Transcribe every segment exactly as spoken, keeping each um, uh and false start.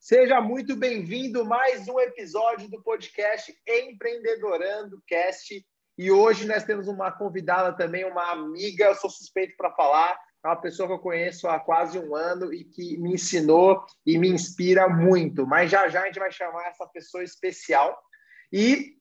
Seja muito bem-vindo a mais um episódio do podcast Empreendedorando Cast. E hoje nós temos uma convidada também, uma amiga, eu sou suspeito para falar, é uma pessoa que eu conheço há quase um ano e que me ensinou e me inspira muito. Mas já já a gente vai chamar essa pessoa especial. E,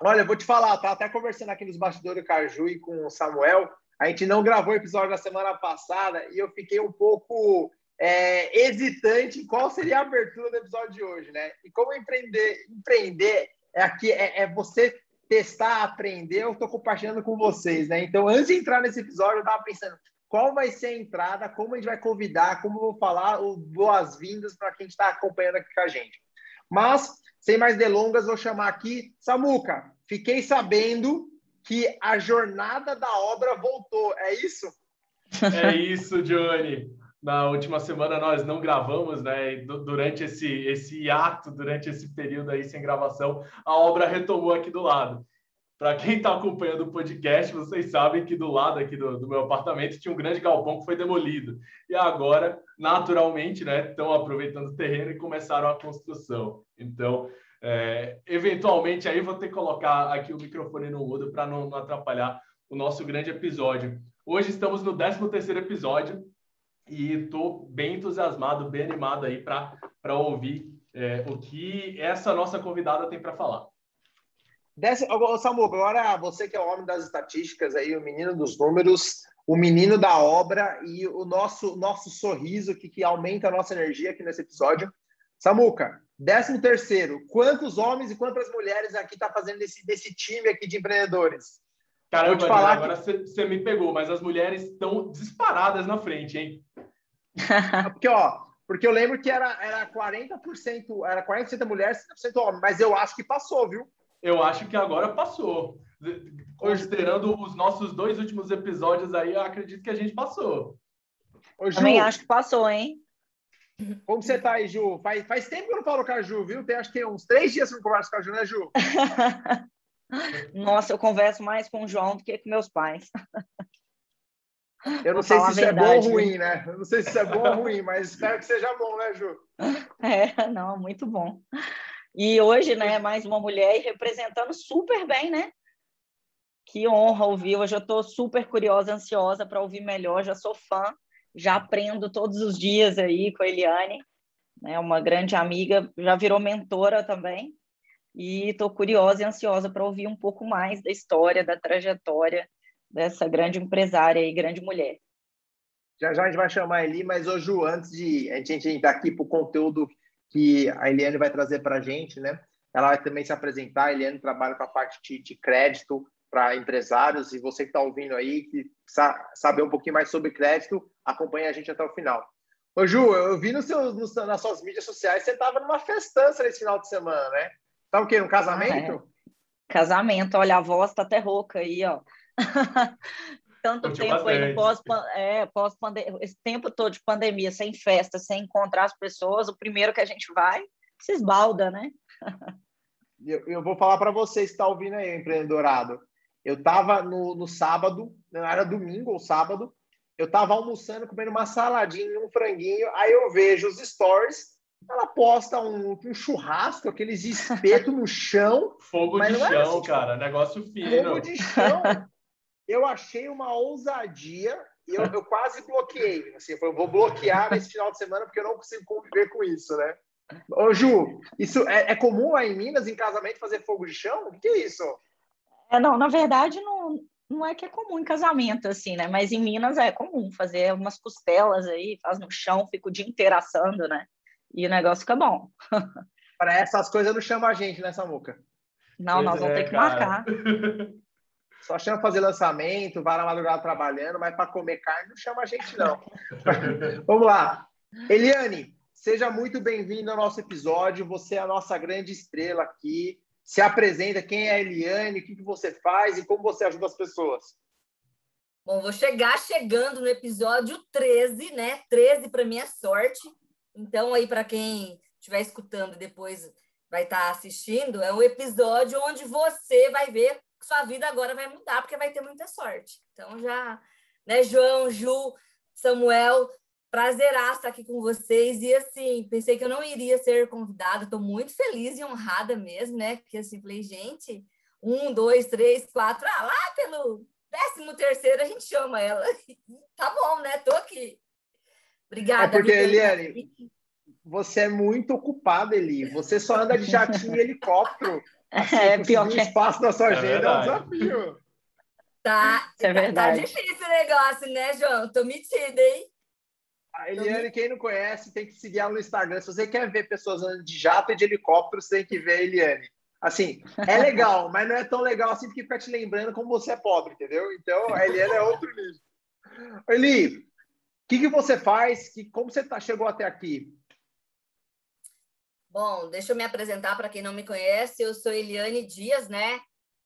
olha, eu vou te falar, tá até conversando aqui nos bastidores do Carju e com o Samuel, a gente não gravou o episódio da semana passada e eu fiquei um pouco é, hesitante em qual seria a abertura do episódio de hoje, né? E como empreender, empreender é, aqui, é, é você... testar, aprender, eu estou compartilhando com vocês, né? Então, antes de entrar nesse episódio, eu estava pensando qual vai ser a entrada, como a gente vai convidar, como eu vou falar, boas-vindas para quem está acompanhando aqui com a gente. Mas, sem mais delongas, vou chamar aqui Samuca. Fiquei sabendo que a jornada da obra voltou, é isso? É isso, Johnny. Na última semana nós não gravamos, né? Durante esse, esse hiato, durante esse período aí sem gravação, a obra retomou aqui do lado. Para quem está acompanhando o podcast, vocês sabem que do lado aqui do, do meu apartamento tinha um grande galpão que foi demolido. E agora, naturalmente, né, estão aproveitando o terreno e começaram a construção. Então, é, eventualmente, aí vou ter que colocar aqui o microfone no mudo para não, não atrapalhar o nosso grande episódio. Hoje estamos no décimo terceiro episódio. E estou bem entusiasmado, bem animado aí para ouvir é, o que essa nossa convidada tem para falar. Desce, Samu, agora você que é o homem das estatísticas, aí, o menino dos números, o menino da obra e o nosso, nosso sorriso que, que aumenta a nossa energia aqui nesse episódio. Samuca, décimo terceiro, quantos homens e quantas mulheres aqui estão tá fazendo desse, desse time aqui de empreendedores? Caramba, vou te falar agora que... você me pegou, mas as mulheres estão disparadas na frente, hein? Porque, ó, porque eu lembro que era, era quarenta por cento, era quarenta por cento mulher, cinquenta por cento homem, mas eu acho que passou, viu? Eu acho que agora passou. Considerando os nossos dois últimos episódios aí, eu acredito que a gente passou. Ô, Ju, também acho que passou, hein? Como você tá aí, Ju? Faz, faz tempo que eu não falo com a Ju, viu? Tem acho que uns três dias que eu não converso com a Ju, né, Ju? Nossa, eu converso mais com o João do que com meus pais. Eu não sei se isso é bom ou ruim, né? Eu não sei se isso é bom ou ruim, mas espero que seja bom, né, Ju? É, não, muito bom. E hoje, né, mais uma mulher representando super bem, né? Que honra ouvir. Hoje eu estou super curiosa, ansiosa para ouvir melhor. Já sou fã, já aprendo todos os dias aí com a Eliane, né? Uma grande amiga, já virou mentora também. E estou curiosa e ansiosa para ouvir um pouco mais da história, da trajetória dessa grande empresária e grande mulher. Já já a gente vai chamar ele, mas hoje, Ju, antes de a gente entrar aqui para o conteúdo que a Eliane vai trazer para a gente, né? Ela vai também se apresentar. A Eliane trabalha com a parte de, de crédito para empresários e você que está ouvindo aí, que sa- saber um pouquinho mais sobre crédito, acompanha a gente até o final. Ô, Ju, eu vi no seu, no, nas suas mídias sociais, você estava numa festança nesse final de semana, né? Tá o quê? Um casamento? Ah, é. Casamento, olha, a voz tá até rouca aí, ó. Tanto eu tempo aí, pós, é, pós pande- esse tempo todo de pandemia, sem festa, sem encontrar as pessoas, o primeiro que a gente vai, se esbalda, né? eu, eu vou falar para vocês que tá ouvindo aí, empreendedorado. Eu tava no, no sábado, não era domingo ou sábado, eu tava almoçando, comendo uma saladinha, um franguinho, aí eu vejo os stories. Ela posta um, um churrasco, aqueles espetos no chão. Fogo de chão, assim, cara. Negócio fino. Fogo de chão. Eu achei uma ousadia e eu, eu quase bloqueei. Assim, eu vou bloquear nesse final de semana porque eu não consigo conviver com isso, né? Ô, Ju, isso é, é comum lá em Minas, em casamento, fazer fogo de chão? O que é isso? É, não, na verdade, não, não é que é comum em casamento, assim, né? Mas em Minas é comum fazer umas costelas aí, faz no chão, fica o dia inteiro assando, né? E o negócio fica bom. Para essas coisas não chama a gente, né, Samuca? Não, pois nós vamos é, ter que cara. marcar. Só chama fazer lançamento, vai na madrugada trabalhando, mas para comer carne não chama a gente, não. Vamos lá. Eliane, seja muito bem-vinda ao nosso episódio. Você é a nossa grande estrela aqui. Se apresenta, quem é a Eliane, o que, que você faz e como você ajuda as pessoas. Bom, vou chegar chegando no episódio treze, né? treze para minha sorte. Então, aí, para quem estiver escutando e depois vai estar assistindo, é um episódio onde você vai ver que sua vida agora vai mudar, porque vai ter muita sorte. Então já, né, João, Ju, Samuel, prazerá estar aqui com vocês. E assim, pensei que eu não iria ser convidada, estou muito feliz e honrada mesmo, né? Porque assim, falei, gente, um, dois, três, quatro, ah, lá pelo décimo terceiro a gente chama ela. Tá bom, né? Tô aqui. Obrigada. É porque, Eliane, você é muito ocupada, Eli. Você só anda de jatinho e helicóptero. Assim, é pior que... espaço da sua agenda é um desafio. Tá, é verdade. Tá difícil o negócio, né, João? Tô metida, hein? A Eliane, quem não conhece, tem que seguir ela no Instagram. Se você quer ver pessoas andando de jato e de helicóptero, você tem que ver a Eliane. Assim, é legal, mas não é tão legal assim porque fica te lembrando como você é pobre, entendeu? Então, a Eliane é outro nível. Eli, o que, que você faz? Que, como você tá, chegou até aqui? Bom, deixa eu me apresentar para quem não me conhece. Eu sou Eliane Dias, né?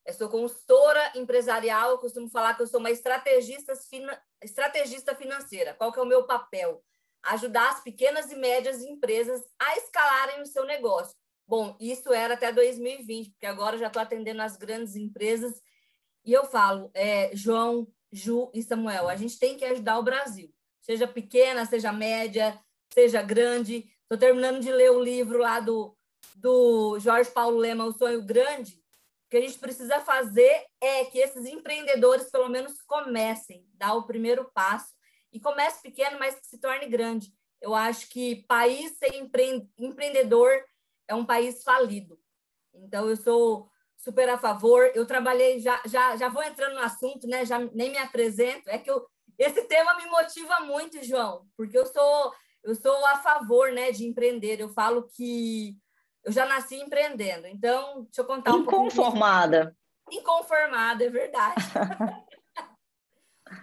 Eu sou consultora empresarial. Eu costumo falar que eu sou uma estrategista, fina... estrategista financeira. Qual que é o meu papel? Ajudar as pequenas e médias empresas a escalarem o seu negócio. Bom, isso era até dois mil e vinte, porque agora eu já estou atendendo as grandes empresas. E eu falo, é, João, Ju e Samuel, a gente tem que ajudar o Brasil. Seja pequena, seja média, seja grande. Estou terminando de ler o livro lá do, do Jorge Paulo Lemann, O Sonho Grande. O que a gente precisa fazer é que esses empreendedores, pelo menos, comecem, dar o primeiro passo. E comece pequeno, mas que se torne grande. Eu acho que país sem empre... empreendedor... é um país falido. Então, eu sou super a favor. Eu trabalhei, já, já, já vou entrando no assunto, né? Já nem me apresento. É que eu, esse tema me motiva muito, João, porque eu sou, eu sou a favor, né, de empreender. Eu falo que eu já nasci empreendendo. Então, deixa eu contar um pouquinho. Inconformada. Inconformada, é verdade.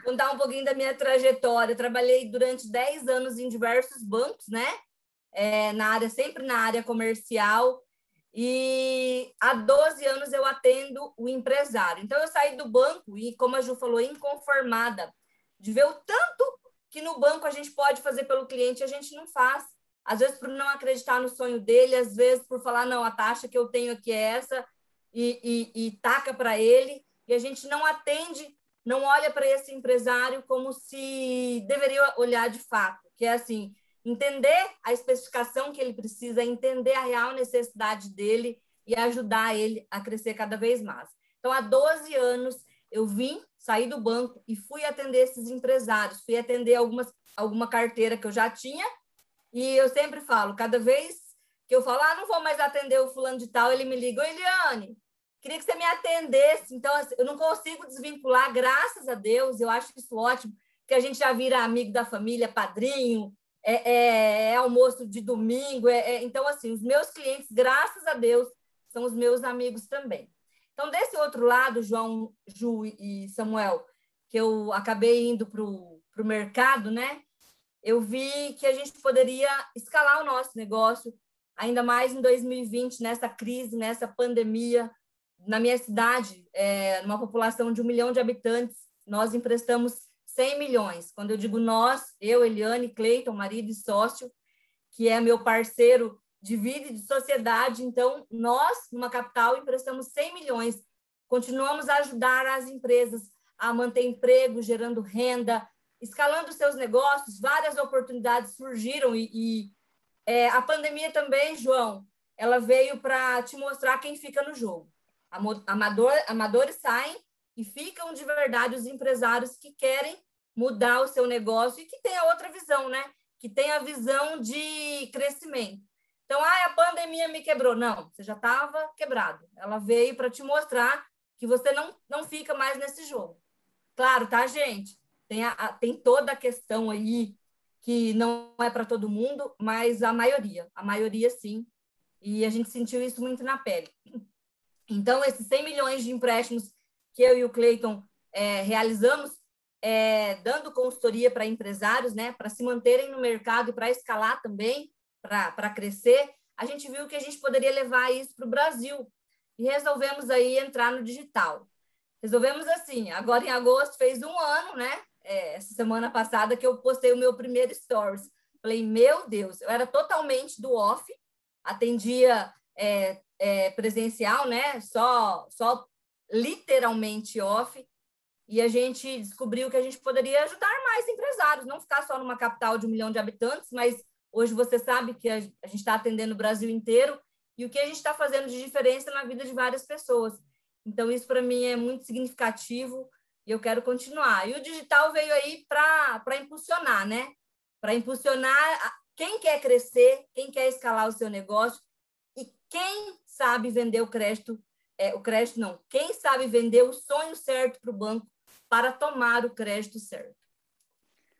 Contar um pouquinho da minha trajetória. Eu trabalhei durante dez anos em diversos bancos, né? É, na área, sempre na área comercial, e há doze anos eu atendo o empresário. Então, eu saí do banco e, como a Ju falou, inconformada de ver o tanto que no banco a gente pode fazer pelo cliente, a gente não faz. Às vezes, por não acreditar no sonho dele, às vezes, por falar, não, a taxa que eu tenho aqui é essa, e, e, e taca para ele, e a gente não atende, não olha para esse empresário como se deveria olhar de fato, que é assim... entender a especificação que ele precisa, entender a real necessidade dele e ajudar ele a crescer cada vez mais. Então, há doze anos, eu vim, saí do banco e fui atender esses empresários, fui atender algumas, alguma carteira que eu já tinha, e eu sempre falo, cada vez que eu falo, ah, não vou mais atender o fulano de tal, ele me liga, ô Eliane, queria que você me atendesse. Então, eu não consigo desvincular, graças a Deus, eu acho isso ótimo, que a gente já vira amigo da família, padrinho, É, é, é almoço de domingo, é, é, então, assim, os meus clientes, graças a Deus, são os meus amigos também. Então, desse outro lado, João, Ju e Samuel, que eu acabei indo para o mercado, né? Eu vi que a gente poderia escalar o nosso negócio, ainda mais em dois mil e vinte, nessa crise, nessa pandemia. Na minha cidade, é, numa população de um milhão de habitantes, nós emprestamos cem milhões. Quando eu digo nós, eu, Eliane, Clayton, marido e sócio, que é meu parceiro de vida e de sociedade, então nós, numa capital, emprestamos cem milhões. Continuamos a ajudar as empresas a manter emprego, gerando renda, escalando seus negócios. Várias oportunidades surgiram e, e é, a pandemia também, João, ela veio para te mostrar quem fica no jogo. Amador, amadores saem e ficam de verdade os empresários que querem mudar o seu negócio e que tem a outra visão, né? Que tem a visão de crescimento. Então, ah, a pandemia me quebrou. Não, você já estava quebrado. Ela veio para te mostrar que você não, não fica mais nesse jogo. Claro, tá, gente? Tem, a, a, tem toda a questão aí que não é para todo mundo, mas a maioria, a maioria sim. E a gente sentiu isso muito na pele. Então, esses cem milhões de empréstimos que eu e o Clayton é, realizamos, é, dando consultoria para empresários, né, para se manterem no mercado e para escalar também, para crescer, a gente viu que a gente poderia levar isso para o Brasil. E resolvemos aí entrar no digital. Resolvemos assim, agora em agosto fez um ano, né? É, essa semana passada que eu postei o meu primeiro stories. Falei, meu Deus, eu era totalmente do off, atendia é, é, presencial, né? Só... só literalmente off, e a gente descobriu que a gente poderia ajudar mais empresários, não ficar só numa capital de um milhão de habitantes, mas hoje você sabe que a gente está atendendo o Brasil inteiro e o que a gente está fazendo de diferença na vida de várias pessoas. Então, isso para mim é muito significativo e eu quero continuar. E o digital veio aí para impulsionar, né? Para impulsionar quem quer crescer, quem quer escalar o seu negócio e quem sabe vender o crédito, é, o crédito não, quem sabe vender o sonho certo para o banco para tomar o crédito certo.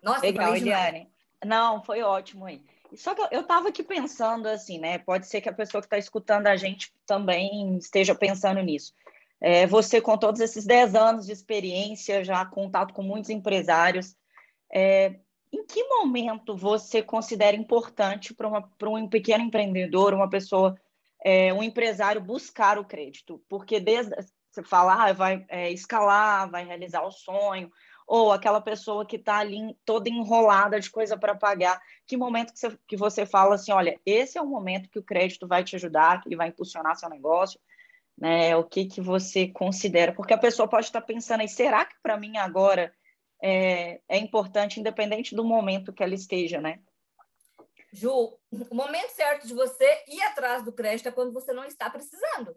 Nossa, legal, Eliane. Não, foi ótimo aí. Só que eu estava aqui pensando assim, né? Pode ser que a pessoa que está escutando a gente também esteja pensando nisso. É, você, com todos esses dez anos de experiência, já contato com muitos empresários, é, em que momento você considera importante para um pequeno empreendedor, uma pessoa, é, um empresário buscar o crédito? Porque desde você falar, ah, vai é, escalar, vai realizar o sonho, ou aquela pessoa que está ali toda enrolada de coisa para pagar, que momento que você, que você fala assim, olha, esse é o momento que o crédito vai te ajudar, que ele vai impulsionar seu negócio, né? O que, que você considera? Porque a pessoa pode estar pensando aí, será que para mim agora é, é importante, independente do momento que ela esteja, né? Ju, o momento certo de você ir atrás do crédito é quando você não está precisando.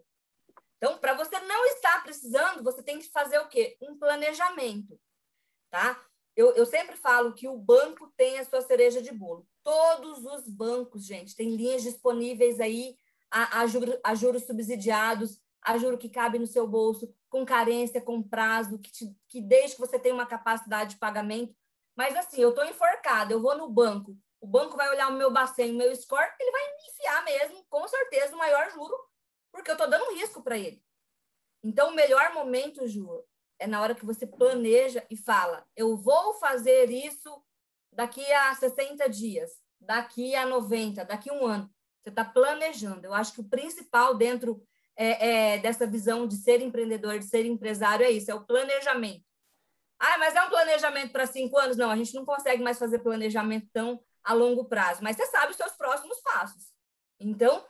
Então, para você não estar precisando, você tem que fazer o quê? Um planejamento, tá? Eu, eu sempre falo que o banco tem a sua cereja de bolo. Todos os bancos, gente, tem linhas disponíveis aí a, a, juros, a juros subsidiados, a juros que cabe no seu bolso, com carência, com prazo, que, te, que desde que você tenha uma capacidade de pagamento. Mas assim, eu estou enforcada, eu vou no banco, o banco vai olhar o meu bacen, o meu score, ele vai me enfiar mesmo, com certeza, o maior juro, porque eu estou dando risco para ele. Então, o melhor momento, Ju, é na hora que você planeja e fala, eu vou fazer isso daqui a sessenta dias, daqui a noventa, daqui a um ano. Você está planejando. Eu acho que o principal dentro é, é, dessa visão de ser empreendedor, de ser empresário, é isso, é o planejamento. Ah, mas é um planejamento para cinco anos? Não, a gente não consegue mais fazer planejamento tão a longo prazo. Mas você sabe os seus próximos passos. Então,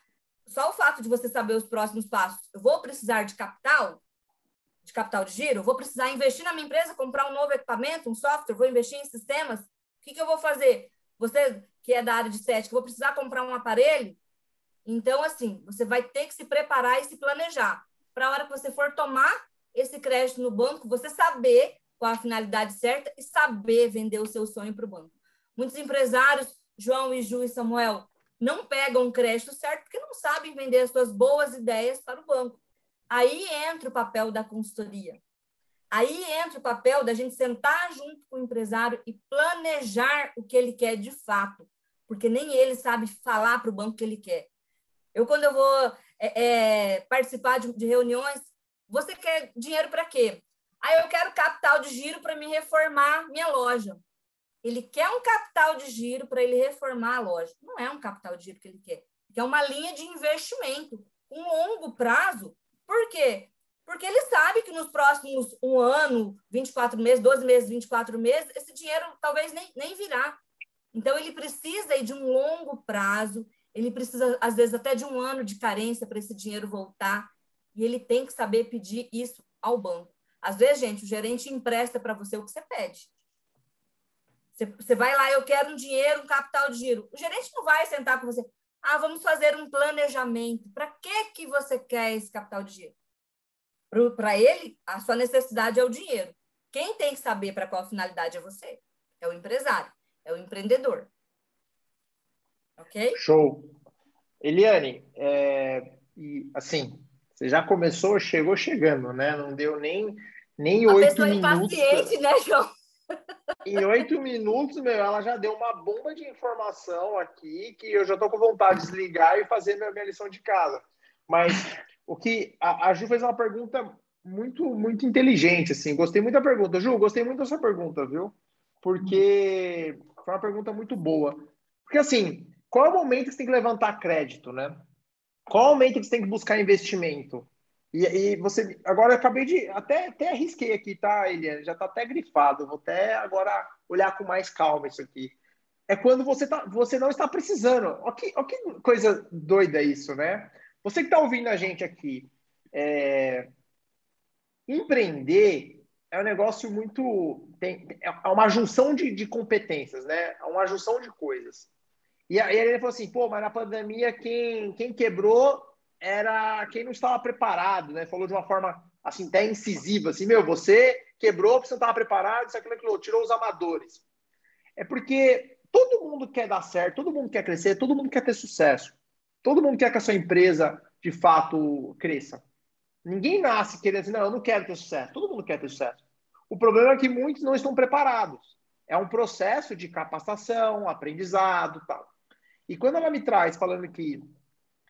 só o fato de você saber os próximos passos, eu vou precisar de capital, de capital de giro, eu vou precisar investir na minha empresa, comprar um novo equipamento, um software, vou investir em sistemas, o que, que eu vou fazer? Você que é da área de estética, eu vou precisar comprar um aparelho? Então, assim, você vai ter que se preparar e se planejar para a hora que você for tomar esse crédito no banco, você saber qual a finalidade certa e saber vender o seu sonho para o banco. Muitos empresários, João e Ju e Samuel, não pegam o crédito certo porque não sabem vender as suas boas ideias para o banco. Aí entra o papel da consultoria. Aí entra o papel da gente sentar junto com o empresário e planejar o que ele quer de fato, porque nem ele sabe falar para o banco o que ele quer. Eu, quando eu vou é, é, participar de, de reuniões, você quer dinheiro para quê? Aí eu quero capital de giro para me reformar minha loja. Ele quer um capital de giro para ele reformar a loja. Não é um capital de giro que ele quer. Ele quer uma linha de investimento, um longo prazo. Por quê? Porque ele sabe que nos próximos um ano, vinte e quatro meses, doze meses, vinte e quatro meses, esse dinheiro talvez nem, nem virá. Então, ele precisa de um longo prazo, ele precisa, às vezes, até de um ano de carência para esse dinheiro voltar, e ele tem que saber pedir isso ao banco. Às vezes, gente, o gerente empresta para você o que você pede. Você, você vai lá, eu quero um dinheiro, um capital de giro. O gerente não vai sentar com você... Ah, vamos fazer um planejamento. Para que, que você quer esse capital de giro? Para ele, a sua necessidade é o dinheiro. Quem tem que saber para qual finalidade é você? É o empresário, é o empreendedor. Ok? Show. Eliane, é, e, assim, você já começou, chegou chegando, né? Não deu nem nem oito minutos. Pessoa impaciente, né, João? Em oito minutos, meu, ela já deu uma bomba de informação aqui que eu já estou com vontade de desligar e fazer minha, minha lição de casa. Mas o que a, a Ju fez uma pergunta muito, muito inteligente, assim. Gostei muito da pergunta. Ju, gostei muito da sua pergunta, viu? Porque foi uma pergunta muito boa. Porque, assim, qual é o momento que você tem que levantar crédito, né? Qual é o momento que você tem que buscar investimento? E, e você, agora eu acabei de, até, até arrisquei aqui, tá, Eliane? Já tá até grifado, vou até agora olhar com mais calma isso aqui. É quando você, tá, você não está precisando. Olha que, olha que coisa doida isso, né? Você que tá ouvindo a gente aqui, é, Empreender é um negócio muito... Tem, é uma junção de, de competências, né? É uma junção de coisas. E aí ele falou assim, pô, mas na pandemia quem, quem quebrou era quem não estava preparado, né? Falou de uma forma, assim, até incisiva, assim, meu, você quebrou porque você não estava preparado, isso, aquilo, aquilo, tirou os amadores. É porque todo mundo quer dar certo, todo mundo quer crescer, todo mundo quer ter sucesso. Todo mundo quer que a sua empresa, de fato, cresça. Ninguém nasce querendo assim, não, eu não quero ter sucesso. Todo mundo quer ter sucesso. O problema é que muitos não estão preparados. É um processo de capacitação, aprendizado e tal. E quando ela me traz falando que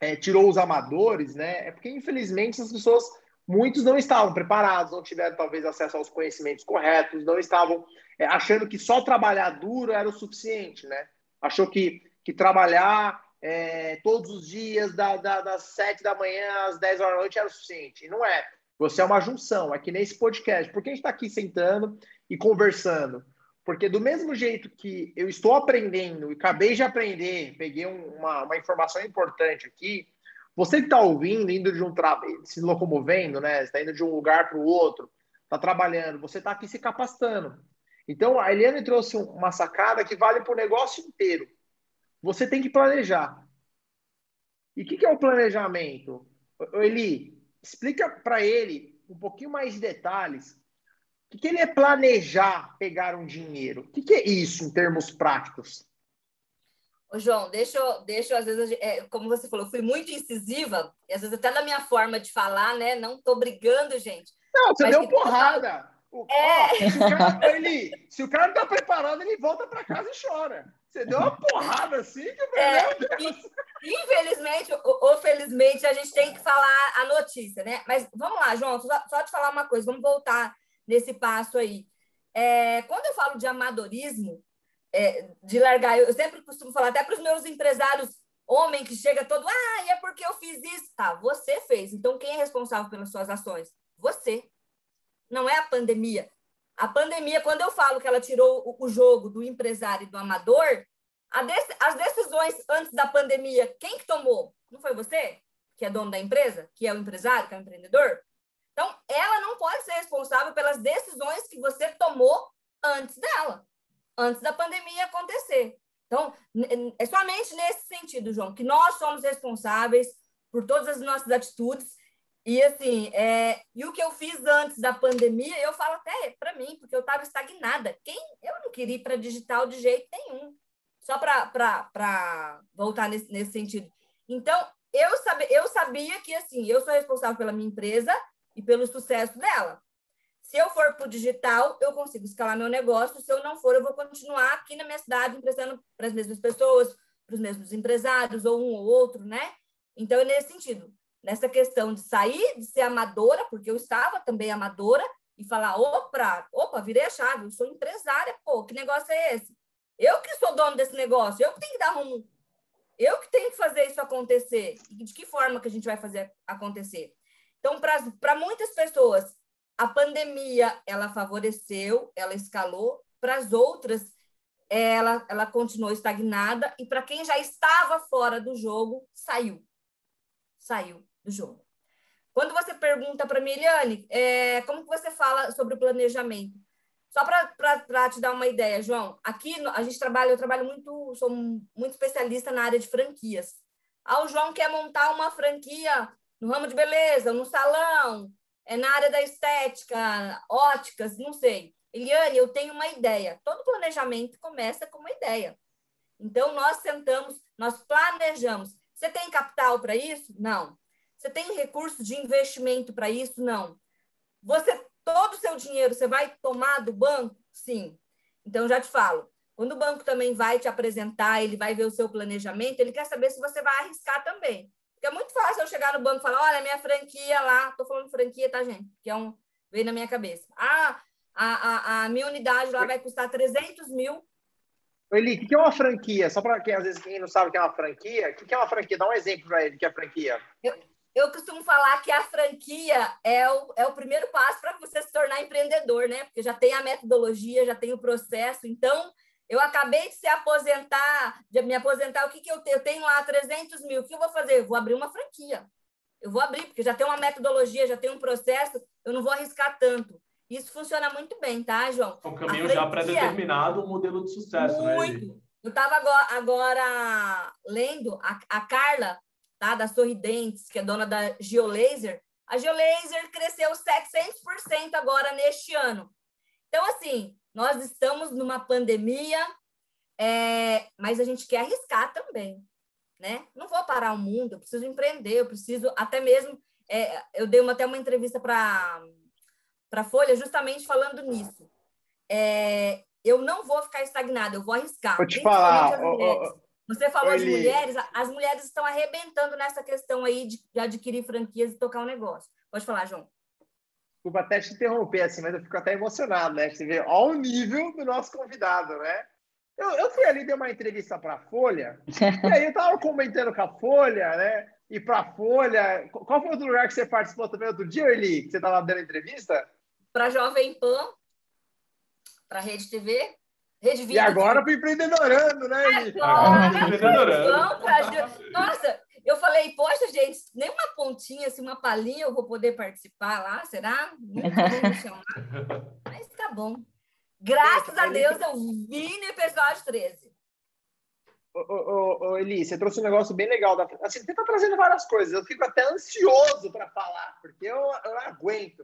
é, tirou os amadores, né? É porque, infelizmente, as pessoas, muitos não estavam preparados, não tiveram, talvez, acesso aos conhecimentos corretos, não estavam é, achando que só trabalhar duro era o suficiente, né? Achou que, que trabalhar é, todos os dias, da, da, das sete da manhã às dez horas da noite, era o suficiente. E não é. Você é uma junção. É que nem esse podcast. Por que a gente está aqui sentando e conversando? Porque do mesmo jeito que eu estou aprendendo, e acabei de aprender, peguei um, uma, uma informação importante aqui, você que está ouvindo, indo de um trabalho, se locomovendo, né? Você está indo de um lugar para o outro, está trabalhando, você está aqui se capacitando. Então, a Eliane trouxe uma sacada que vale para o negócio inteiro. Você tem que planejar. E o que, que é o planejamento? Eli, explica para ele um pouquinho mais de detalhes. O que, que ele é planejar pegar um dinheiro? O que, que é isso em termos práticos? Ô, João, deixa eu, deixa eu às vezes, é, como você falou, eu fui muito incisiva, e às vezes até na minha forma de falar, né? Não tô brigando, gente. Não, você deu porrada. O, é... ó, se, o cara, ele, se o cara não tá preparado, ele volta para casa e chora. Você deu uma porrada assim, que o é, infelizmente, ou, ou felizmente, a gente tem que falar a notícia, né? Mas vamos lá, João, só, só te falar uma coisa, vamos voltar nesse passo aí. É, quando eu falo de amadorismo, é, de largar, eu sempre costumo falar até para os meus empresários, homem que chega todo, ah, é porque eu fiz isso. Tá, você fez. Então, quem é responsável pelas suas ações? Você. Não é a pandemia. A pandemia, quando eu falo que ela tirou o, o jogo do empresário e do amador, a de, as decisões antes da pandemia, quem que tomou? Não foi você, que é dono da empresa, que é o empresário, que é o empreendedor? Então, ela não pode ser responsável pelas decisões que você tomou antes dela, antes da pandemia acontecer. Então, é somente nesse sentido, João, que nós somos responsáveis por todas as nossas atitudes. E assim, é, e o que eu fiz antes da pandemia, eu falo até para mim, porque eu estava estagnada. Quem, eu não queria ir para digital de jeito nenhum, só para voltar nesse, nesse sentido. Então, eu, sabe, eu sabia que assim, eu sou responsável pela minha empresa e pelo sucesso dela. Se eu for para o digital, eu consigo escalar meu negócio. Se eu não for, eu vou continuar aqui na minha cidade, emprestando para as mesmas pessoas, para os mesmos empresários, ou um ou outro, né? Então, é nesse sentido. Nessa questão de sair, de ser amadora, porque eu estava também amadora, e falar, opa, opa, virei a chave, eu sou empresária, pô, que negócio é esse? Eu que sou dono desse negócio, eu que tenho que dar rumo, eu que tenho que fazer isso acontecer. E de que forma que a gente vai fazer acontecer? Então, para muitas pessoas, a pandemia, ela favoreceu, ela escalou. Para as outras, ela, ela continuou estagnada. E para quem já estava fora do jogo, saiu. Saiu do jogo. Quando você pergunta para mim, Eliane, é, como que você fala sobre o planejamento? Só para te dar uma ideia, João, aqui no, a gente trabalha, eu trabalho muito, sou muito especialista na área de franquias. Ah, o João quer montar uma franquia no ramo de beleza, no salão, é na área da estética, óticas, não sei. Eliane, eu tenho uma ideia. Todo planejamento começa com uma ideia. Então, nós sentamos, nós planejamos. Você tem capital para isso? Não. Você tem recurso de investimento para isso? Não. Você, todo o seu dinheiro, você vai tomar do banco? Sim. Então, já te falo. Quando o banco também vai te apresentar, ele vai ver o seu planejamento, ele quer saber se você vai arriscar também. Porque é muito fácil eu chegar no banco e falar, olha, minha franquia lá, estou falando franquia, tá, gente? Que é um, veio na minha cabeça. Ah, a, a, a minha unidade lá vai custar trezentos mil. Eli, o que é uma franquia? Só para quem às vezes quem não sabe o que é uma franquia, o que é uma franquia? Dá um exemplo para ele o que é franquia. Eu, eu costumo falar que a franquia é o, é o primeiro passo para você se tornar empreendedor, né? Porque já tem a metodologia, já tem o processo. Então, eu acabei de se aposentar, de me aposentar, o que, que eu tenho? Eu tenho lá trezentos mil, o que eu vou fazer? Vou abrir uma franquia. Eu vou abrir, porque já tem uma metodologia, já tem um processo, eu não vou arriscar tanto. Isso funciona muito bem, tá, João? É um caminho já pré-determinado, um modelo de sucesso, né? Muito. Eu estava agora, agora lendo a, a Carla, tá, da Sorridentes, que é dona da Geolaser. A Geolaser cresceu setecentos por cento agora neste ano. Então, assim, nós estamos numa pandemia, é, mas a gente quer arriscar também, né? Não vou parar o mundo, eu preciso empreender, eu preciso até mesmo... É, eu dei uma, até uma entrevista para... para a Folha, justamente falando nisso. É, eu não vou ficar estagnada, eu vou arriscar. Vou te falar... Ó, ó, Você falou ele... de mulheres, as mulheres estão arrebentando nessa questão aí de, de adquirir franquias e tocar um negócio. Pode falar, João. Desculpa até te interromper, assim, mas eu fico até emocionado, né? Você vê, olha o nível do nosso convidado, né? Eu, eu fui ali, dei uma entrevista para a Folha, e aí eu estava comentando com a Folha, né? E para a Folha... Qual foi o outro lugar que você participou também outro dia, Eli? Que você estava dando entrevista? Para Jovem Pan, para Rede T V, Rede Vida. E agora para Empreendedorando, né, Eli? Agora para Empreendedorando. Nossa, eu falei, poxa, gente, nem uma pontinha, assim, uma palhinha eu vou poder participar lá, será? Muito bom me chamar. Mas tá bom. Graças a Deus eu vim no episódio treze. Ô, ô, ô, Eli, você trouxe um negócio bem legal. Da... Assim, você está trazendo várias coisas. Eu fico até ansioso para falar, porque eu, eu não aguento.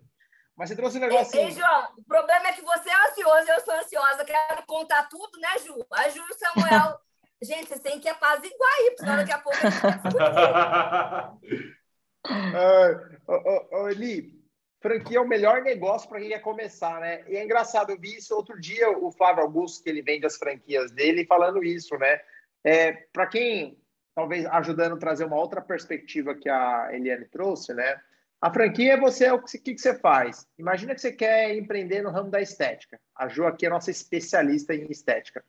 Mas você trouxe um negócio... Ei, assim... Ei, João, o problema é que você é ansioso, eu sou ansiosa. Quero contar tudo, né, Ju? A Ju e o Samuel... Gente, vocês têm que apaziguar aí, porque daqui a pouco a gente vai discutir. ô, ô, ô, Eli, franquia é o melhor negócio para quem quer começar, né? E é engraçado, eu vi isso outro dia, o Flávio Augusto, que ele vende as franquias dele, falando isso, né? É, para quem, talvez ajudando a trazer uma outra perspectiva que a Eliane trouxe, né? A franquia é você, o que, que você faz? Imagina que você quer empreender no ramo da estética. A Ju aqui é nossa especialista em estética.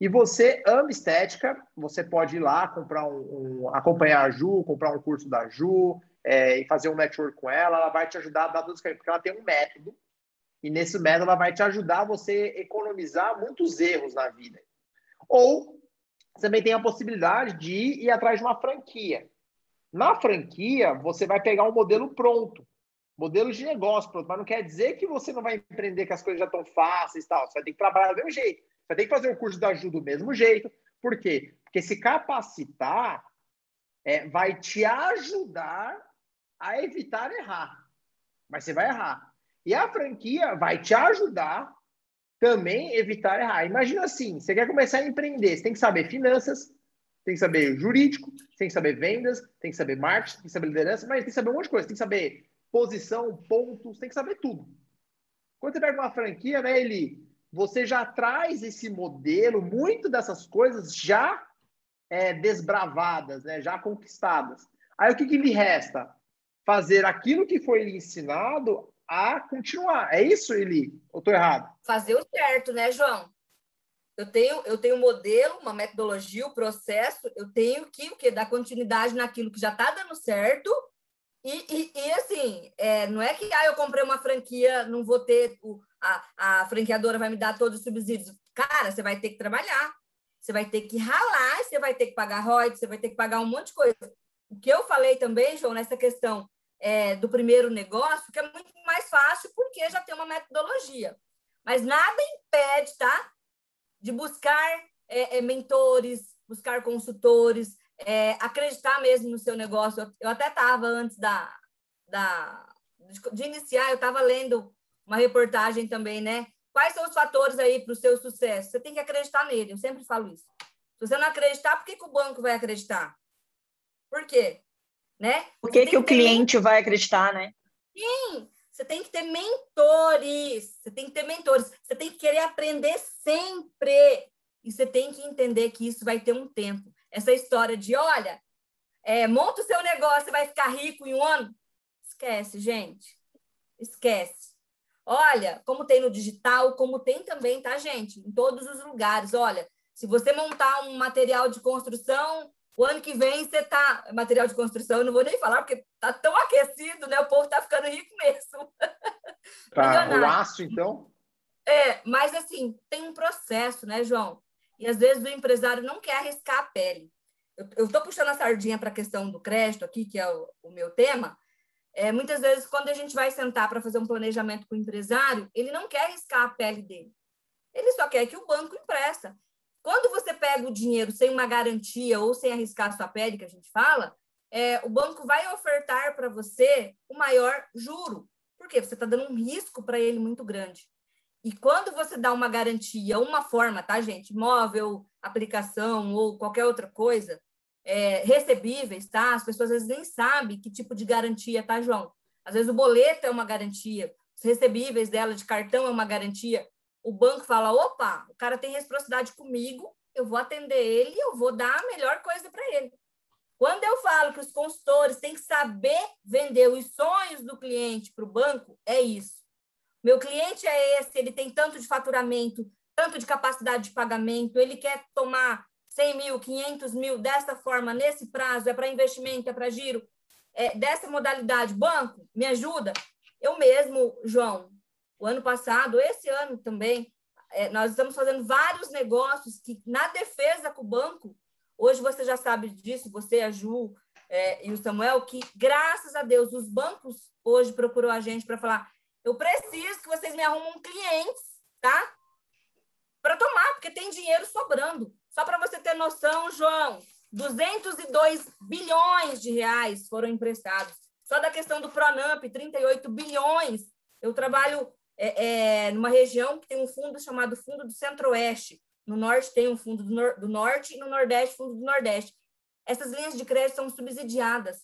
E você ama estética, você pode ir lá comprar um, um, acompanhar a Ju, comprar um curso da Ju é, e fazer um network com ela. Ela vai te ajudar a dar todos os caminhos, porque ela tem um método. E nesse método ela vai te ajudar você a economizar muitos erros na vida. Ou... Você também tem a possibilidade de ir atrás de uma franquia. Na franquia, você vai pegar um modelo pronto, modelo de negócio pronto, mas não quer dizer que você não vai empreender, que as coisas já estão fáceis e tal. Você vai ter que trabalhar do mesmo jeito. Você vai ter que fazer o curso da ajuda do mesmo jeito. Por quê? Porque se capacitar é, vai te ajudar a evitar errar. Mas você vai errar. E a franquia vai te ajudar também evitar errar. Imagina assim, você quer começar a empreender, você tem que saber finanças, tem que saber jurídico, tem que saber vendas, tem que saber marketing, tem que saber liderança, mas tem que saber um monte de coisa, tem que saber posição, pontos, tem que saber tudo. Quando você pega uma franquia, né, Eli, você já traz esse modelo, muito dessas coisas já é, desbravadas, né, já conquistadas. Aí o que, que lhe resta? Fazer aquilo que foi lhe ensinado a continuar. É isso, Eli? Ou estou errado? Fazer o certo, né, João? Eu tenho eu tenho um modelo, uma metodologia, o um processo, eu tenho que o quê? Dar continuidade naquilo que já está dando certo e, e, e assim, é, não é que ah, eu comprei uma franquia, não vou ter, o, a, a franqueadora vai me dar todos os subsídios. Cara, você vai ter que trabalhar, você vai ter que ralar, você vai ter que pagar royalties, você vai ter que pagar um monte de coisa. O que eu falei também, João, nessa questão É, do primeiro negócio, que é muito mais fácil porque já tem uma metodologia. Mas nada impede, tá? De buscar é, é, mentores, buscar consultores, é, acreditar mesmo no seu negócio. Eu até estava antes da, da, de iniciar, eu estava lendo uma reportagem também, né? Quais são os fatores aí para o seu sucesso? Você tem que acreditar nele, eu sempre falo isso. Se você não acreditar, por que, que o banco vai acreditar? Por quê? Né? O que, que o cliente vai acreditar, né? Sim, você tem que ter mentores, você tem que ter mentores, você tem que querer aprender sempre, e você tem que entender que isso vai ter um tempo. Essa história de, olha, é, monta o seu negócio, você vai ficar rico em um ano, esquece, gente, esquece. Olha, como tem no digital, como tem também, tá, gente? Em todos os lugares, olha, se você montar um material de construção, o ano que vem você tá... Material de construção, eu não vou nem falar, porque tá tão aquecido, né? O povo tá ficando rico mesmo. Tá, o aço, então? É, mas assim, tem um processo, né, João? E às vezes o empresário não quer arriscar a pele. eu estou puxando a sardinha para a questão do crédito aqui, que é o, o meu tema. É, muitas vezes, quando a gente vai sentar para fazer um planejamento com o empresário, ele não quer arriscar a pele dele. Ele só quer que o banco empresta. Quando você pega o dinheiro sem uma garantia ou sem arriscar a sua pele, que a gente fala, é, o banco vai ofertar para você o maior juro. Por quê? Você está dando um risco para ele muito grande. E quando você dá uma garantia, uma forma, tá, gente? Imóvel, aplicação ou qualquer outra coisa, é, recebíveis, tá? As pessoas às vezes nem sabem que tipo de garantia, tá, João? Às vezes o boleto é uma garantia, os recebíveis dela de cartão é uma garantia. O banco fala, opa, o cara tem reciprocidade comigo, eu vou atender ele, eu vou dar a melhor coisa para ele. Quando eu falo que os consultores têm que saber vender os sonhos do cliente para o banco, é isso. Meu cliente é esse, ele tem tanto de faturamento, tanto de capacidade de pagamento, ele quer tomar cem mil, quinhentos mil dessa forma, nesse prazo, é para investimento, é para giro, é, dessa modalidade. Banco, me ajuda? Eu mesmo, João, o ano passado, esse ano também, é, nós estamos fazendo vários negócios que, na defesa com o banco, hoje você já sabe disso, você, a Ju é, e o Samuel, que, graças a Deus, os bancos hoje procuram a gente para falar: eu preciso que vocês me arrumem clientes, tá? Para tomar, porque tem dinheiro sobrando. Só para você ter noção, João, duzentos e dois bilhões de reais foram emprestados. Só da questão do Pronamp, trinta e oito bilhões. Eu trabalho é, é, numa região que tem um fundo chamado Fundo do Centro-Oeste. No Norte tem um Fundo do, nor do Norte e no Nordeste, Fundo do Nordeste. Essas linhas de crédito são subsidiadas.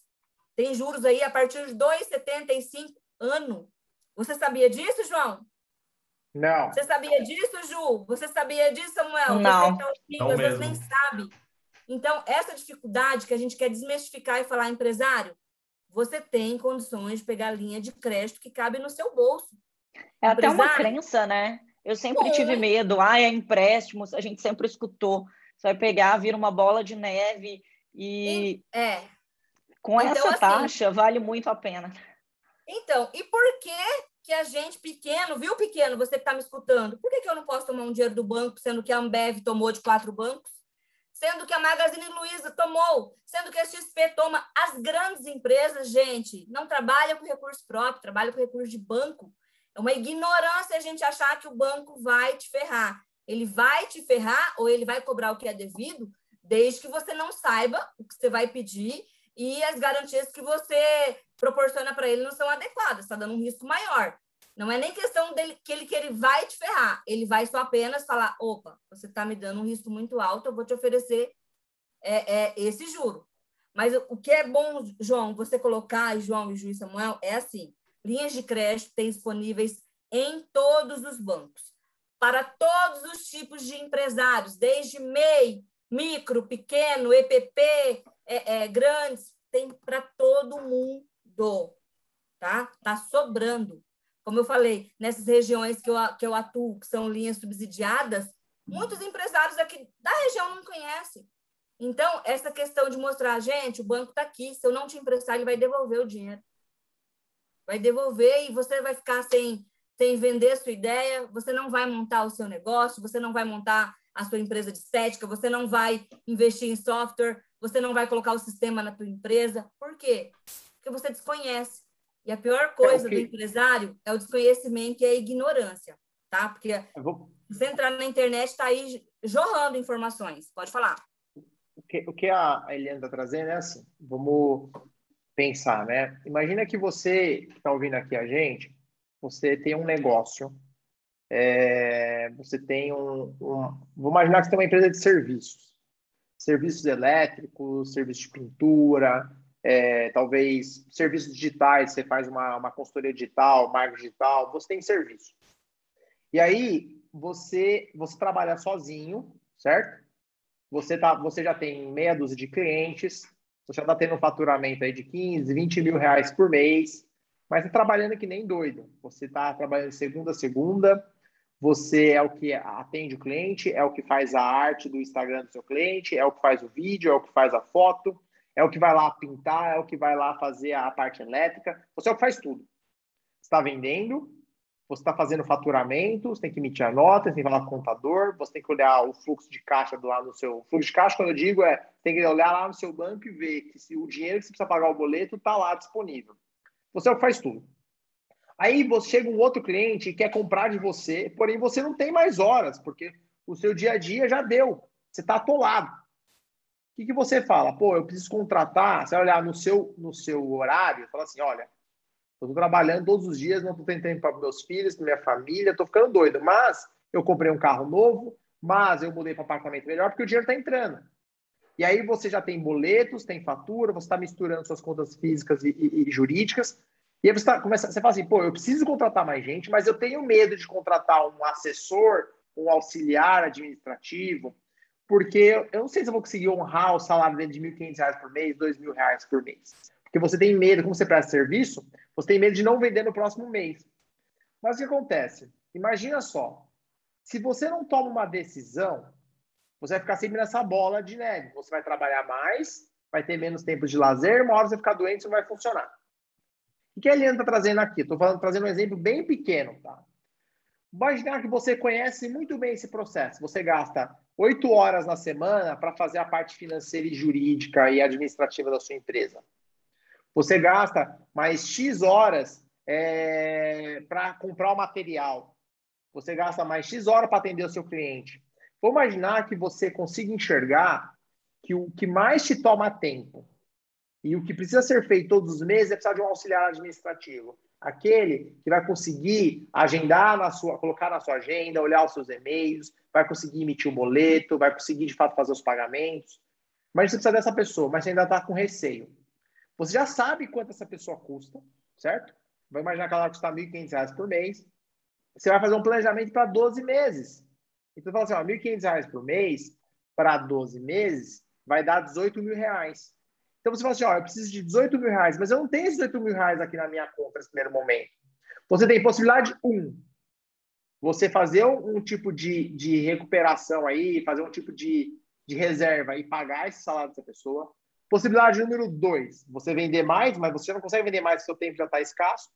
Tem juros aí a partir de dois vírgula setenta e cinco ano. Você sabia disso, João? Não. Você sabia disso, Ju? Você sabia disso, Samuel? Não. Não mesmo. Você nem sabe. Então, essa dificuldade que a gente quer desmistificar e falar, empresário, você tem condições de pegar a linha de crédito que cabe no seu bolso. É empresário, até uma crença, né? Eu sempre Oi. tive medo. Ah, é empréstimo. A gente sempre escutou. Você vai pegar, vira uma bola de neve e... e é. Com então, essa taxa, assim, vale muito a pena. Então, e por que... que a gente pequeno, viu, pequeno, você que está me escutando, por que, que eu não posso tomar um dinheiro do banco, sendo que a Ambev tomou de quatro bancos? Sendo que a Magazine Luiza tomou, sendo que a X P toma. As grandes empresas, gente, não trabalham com recurso próprio, trabalham com recurso de banco. É uma ignorância a gente achar que o banco vai te ferrar. Ele vai te ferrar ou ele vai cobrar o que é devido, desde que você não saiba o que você vai pedir e as garantias que você proporciona para ele não são adequadas, está dando um risco maior. Não é nem questão dele que ele, que ele vai te ferrar, ele vai só apenas falar, opa, você está me dando um risco muito alto, eu vou te oferecer é, é, esse juro. Mas o que é bom, João, você colocar, João e Ju e Samuel, é assim, linhas de crédito tem disponíveis em todos os bancos, para todos os tipos de empresários, desde M E I, micro, pequeno, E P P, é, é, grandes, tem para todo mundo. Tá? Tá sobrando. Como eu falei, nessas regiões que eu, que eu atuo, que são linhas subsidiadas, muitos empresários aqui da região não conhecem. Então, essa questão de mostrar, gente, o banco está aqui, se eu não te emprestar, ele vai devolver o dinheiro. Vai devolver e você vai ficar sem, sem vender sua ideia, você não vai montar o seu negócio, você não vai montar a sua empresa de estética, você não vai investir em software, você não vai colocar o sistema na tua empresa. Por quê? Porque você desconhece. E a pior coisa é que... do empresário é o desconhecimento e a ignorância, tá? Porque eu vou... você entrar na internet, está aí jorrando informações. Pode falar. O que, o que a Eliane está trazendo é assim, vamos pensar, né? Imagina que você, que está ouvindo aqui a gente, você tem um negócio, é, você tem um, um... Vou imaginar que você tem uma empresa de serviços. Serviços elétricos, serviços de pintura... É, talvez serviços digitais, você faz uma, uma consultoria digital, marketing digital, você tem serviço. E aí, você, você trabalha sozinho, certo? Você, tá, você já tem meia dúzia de clientes, você já está tendo um faturamento aí de quinze, vinte mil reais por mês, mas está trabalhando que nem doido. Você está trabalhando segunda a segunda, você é o que atende o cliente, é o que faz a arte do Instagram do seu cliente, é o que faz o vídeo, é o que faz a foto, é o que vai lá pintar, é o que vai lá fazer a parte elétrica. Você é o que faz tudo. Você está vendendo, você está fazendo faturamento, você tem que emitir a nota, você tem que falar com o contador, você tem que olhar o fluxo de caixa do lado no seu... O fluxo de caixa, quando eu digo, é tem que olhar lá no seu banco e ver que se o dinheiro que você precisa pagar o boleto está lá disponível. Você é o que faz tudo. Aí você chega um outro cliente e quer comprar de você, porém você não tem mais horas, porque o seu dia a dia já deu. Você está atolado. O que, que você fala? Pô, eu preciso contratar, você vai olhar no seu, no seu horário e fala assim, olha... Eu estou trabalhando todos os dias, não estou tendo tempo para meus filhos, para minha família, estou ficando doido. Mas eu comprei um carro novo, mas eu mudei para um apartamento melhor porque o dinheiro está entrando. E aí você já tem boletos, tem fatura, você está misturando suas contas físicas e, e, e jurídicas. E aí você, tá, começa, você fala assim, pô, eu preciso contratar mais gente, mas eu tenho medo de contratar um assessor, um auxiliar administrativo, porque eu não sei se eu vou conseguir honrar o salário dele de mil e quinhentos reais por mês, dois mil reais por mês. Porque você tem medo, como você presta serviço, você tem medo de não vender no próximo mês. Mas o que acontece? Imagina só, se você não toma uma decisão, você vai ficar sempre nessa bola de neve. Você vai trabalhar mais, vai ter menos tempo de lazer, uma hora você vai ficar doente, isso não vai funcionar. O que a Eliane está trazendo aqui? Estou trazendo um exemplo bem pequeno, tá? Imaginar que você conhece muito bem esse processo. Você gasta oito horas na semana para fazer a parte financeira e jurídica e administrativa da sua empresa. Você gasta mais X horas é, para comprar o material. Você gasta mais X horas para atender o seu cliente. Vou imaginar que você consiga enxergar que o que mais te toma tempo e o que precisa ser feito todos os meses é precisar de um auxiliar administrativo. Aquele que vai conseguir agendar na sua, colocar na sua agenda, olhar os seus e-mails, vai conseguir emitir o boleto, vai conseguir, de fato, fazer os pagamentos. Mas você precisa dessa pessoa, mas você ainda está com receio. Você já sabe quanto essa pessoa custa, certo? Vai imaginar que ela vai custar mil e quinhentos reais por mês. Você vai fazer um planejamento para doze meses. Então, você fala assim, mil e quinhentos reais por mês para doze meses vai dar dezoito mil reais. Então, você fala assim, ó, eu preciso de dezoito mil reais, mas eu não tenho esses dezoito mil reais aqui na minha conta nesse primeiro momento. Você tem possibilidade, um, você fazer um tipo de, de recuperação aí, fazer um tipo de, de reserva e pagar esse salário dessa pessoa. Possibilidade número dois, você vender mais, mas você não consegue vender mais porque seu tempo já está escasso.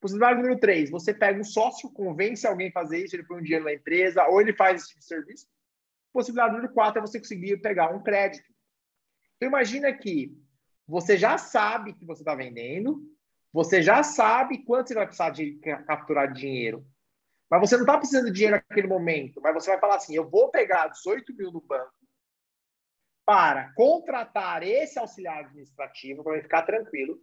Possibilidade número três, você pega um sócio, convence alguém a fazer isso, ele põe um dinheiro na empresa, ou ele faz esse tipo de serviço. Possibilidade número quatro é você conseguir pegar um crédito. Então, imagina que você já sabe que você está vendendo, você já sabe quanto você vai precisar de capturar de dinheiro, mas você não está precisando de dinheiro naquele momento, mas você vai falar assim, eu vou pegar dezoito mil no banco, para contratar esse auxiliar administrativo, para ficar tranquilo,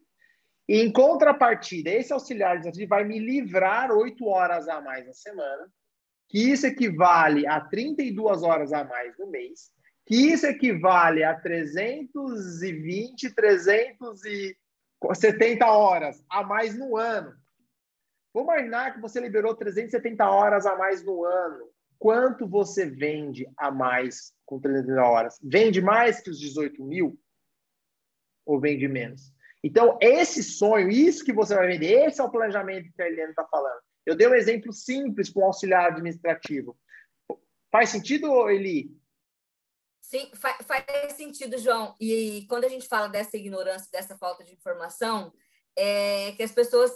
e em contrapartida, esse auxiliar administrativo vai me livrar oito horas a mais na semana, que isso equivale a trinta e duas horas a mais no mês, que isso equivale a trezentas e vinte, trezentas e setenta horas a mais no ano. Vamos imaginar que você liberou trezentas e setenta horas a mais no ano. Quanto você vende a mais com trezentas horas? Vende mais que os dezoito mil? Ou vende menos? Então, esse sonho, isso que você vai vender, esse é o planejamento que a Eliane está falando. Eu dei um exemplo simples com um auxiliar administrativo. Faz sentido, Eli? Sim, faz, faz sentido, João. E quando a gente fala dessa ignorância, dessa falta de informação, é que as pessoas...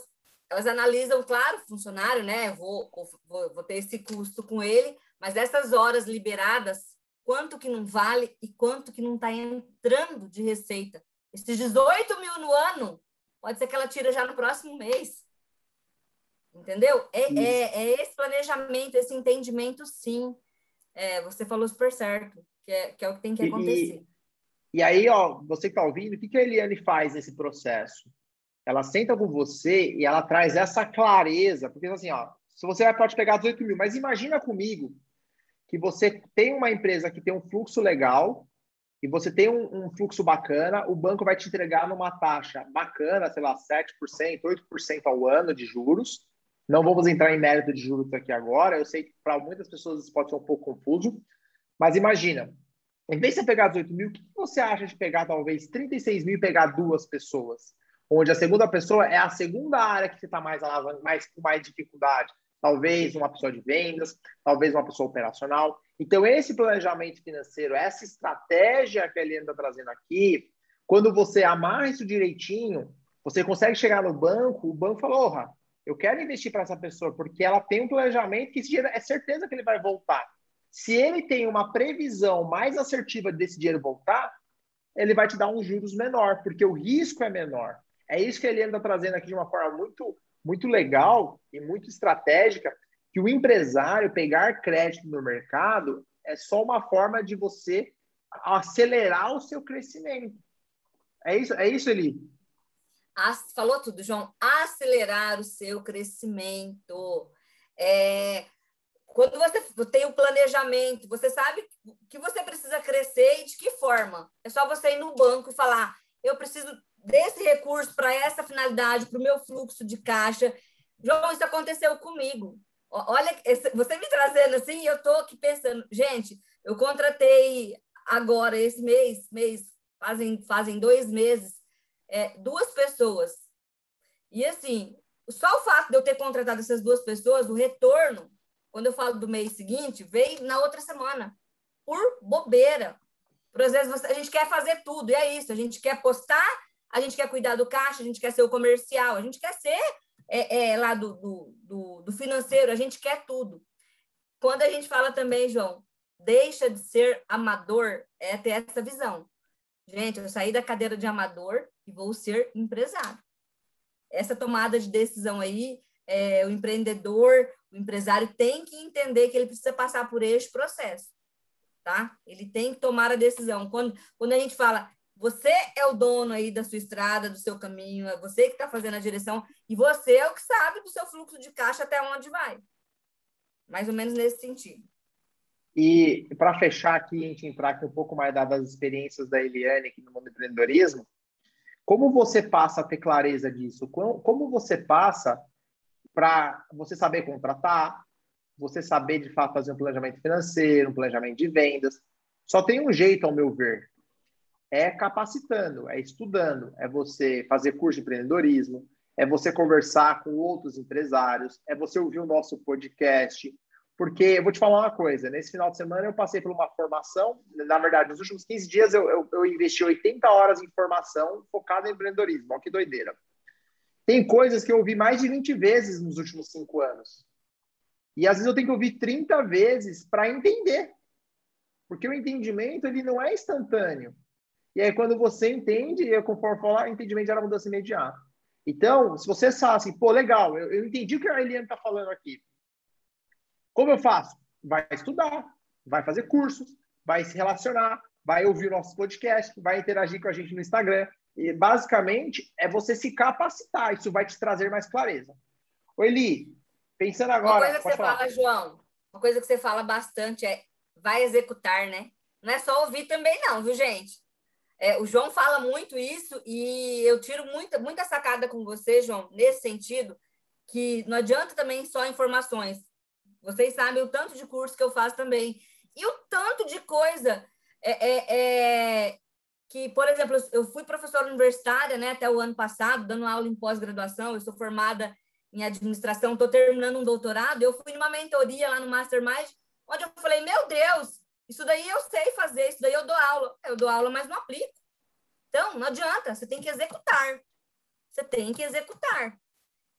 Elas analisam, claro, o funcionário, né? Vou, vou, vou ter esse custo com ele, mas essas horas liberadas, quanto que não vale e quanto que não está entrando de receita? Esses dezoito mil no ano, pode ser que ela tira já no próximo mês. Entendeu? É, é, é esse planejamento, esse entendimento, sim. É, você falou super certo, que é, que é o que tem que acontecer. E, e aí, ó, você que está ouvindo, o que, que a Eliane faz nesse processo? Ela senta com você e ela traz essa clareza, porque assim, ó, se você pode pegar dezoito mil, mas imagina comigo que você tem uma empresa que tem um fluxo legal e você tem um, um fluxo bacana, o banco vai te entregar numa taxa bacana, sei lá, sete por cento, oito por cento ao ano de juros. Não vamos entrar em mérito de juros aqui agora, eu sei que para muitas pessoas isso pode ser um pouco confuso, mas imagina, em vez de você pegar dezoito mil, o que você acha de pegar talvez trinta e seis mil e pegar duas pessoas? Onde a segunda pessoa é a segunda área que você está mais, mais, com mais dificuldade. Talvez uma pessoa de vendas, talvez uma pessoa operacional. Então, esse planejamento financeiro, essa estratégia que a Eliane está trazendo aqui, quando você amarra isso direitinho, você consegue chegar no banco, o banco fala, oh, Eu quero investir para essa pessoa, porque ela tem um planejamento que esse dinheiro é certeza que ele vai voltar. Se ele tem uma previsão mais assertiva desse dinheiro voltar, ele vai te dar um juros menor, porque o risco é menor. É isso que ele anda trazendo aqui de uma forma muito, muito legal e muito estratégica, que o empresário pegar crédito no mercado é só uma forma de você acelerar o seu crescimento. É isso, é isso, Eli? As, falou tudo, João. Acelerar o seu crescimento. É, quando você tem um planejamento, você sabe que você precisa crescer e de que forma. É só você ir no banco e falar, eu preciso desse recurso para essa finalidade, para o meu fluxo de caixa. João, isso aconteceu comigo. Olha, você me trazendo assim, eu estou aqui pensando, gente, eu contratei agora, esse mês, mês fazem, fazem dois meses, é, duas pessoas. E assim, só o fato de eu ter contratado essas duas pessoas, o retorno, quando eu falo do mês seguinte, veio na outra semana, por bobeira. Por às vezes você, a gente quer fazer tudo, e é isso, a gente quer postar, a gente quer cuidar do caixa, a gente quer ser o comercial, a gente quer ser... É, é, lá do, do, do, do financeiro, a gente quer tudo. Quando a gente fala também, João, deixa de ser amador, é ter essa visão. Gente, eu saí da cadeira de amador e vou ser empresário. Essa tomada de decisão aí, é, o empreendedor, o empresário tem que entender que ele precisa passar por este processo, tá? Ele tem que tomar a decisão. Quando, quando a gente fala... Você é o dono aí da sua estrada, do seu caminho, é você que está fazendo a direção e você é o que sabe do seu fluxo de caixa até onde vai. Mais ou menos nesse sentido. E para fechar aqui, a gente entrar aqui um pouco mais das experiências da Eliane aqui no mundo do empreendedorismo, como você passa a ter clareza disso? Como você passa para você saber contratar, você saber de fato fazer um planejamento financeiro, um planejamento de vendas? Só tem um jeito, ao meu ver. É capacitando, é estudando, é você fazer curso de empreendedorismo, é você conversar com outros empresários, é você ouvir o nosso podcast, porque eu vou te falar uma coisa, nesse final de semana eu passei por uma formação, na verdade, nos últimos quinze dias eu, eu, eu investi oitenta horas em formação focada em empreendedorismo, olha que doideira. Tem coisas que eu ouvi mais de vinte vezes nos últimos cinco anos, e às vezes eu tenho que ouvir trinta vezes para entender, porque o entendimento ele não é instantâneo. E aí, quando você entende, eu, conforme falar, entendimento era mudança imediata. Então, se você sabe assim, pô, legal, eu, eu entendi o que a Eliane está falando aqui. Como eu faço? Vai estudar, vai fazer cursos, vai se relacionar, vai ouvir o nosso podcast, vai interagir com a gente no Instagram. E, basicamente, é você se capacitar. Isso vai te trazer mais clareza. Ô, Eli, pensando agora... Uma coisa que você falar. fala, João, uma coisa que você fala bastante é vai executar, né? Não é só ouvir também não, viu, gente? É, o João fala muito isso e eu tiro muita, muita sacada com você, João, nesse sentido, que não adianta também só informações. Vocês sabem o tanto de curso que eu faço também. E o tanto de coisa é, é, é, que, por exemplo, eu fui professora universitária, né, até o ano passado, dando aula em pós-graduação, eu sou formada em administração, estou terminando um doutorado, eu fui numa mentoria lá no Mastermind, onde eu falei, meu Deus, isso daí eu sei fazer, isso daí eu dou aula. Eu dou aula, mas não aplico. Então, não adianta, você tem que executar. Você tem que executar.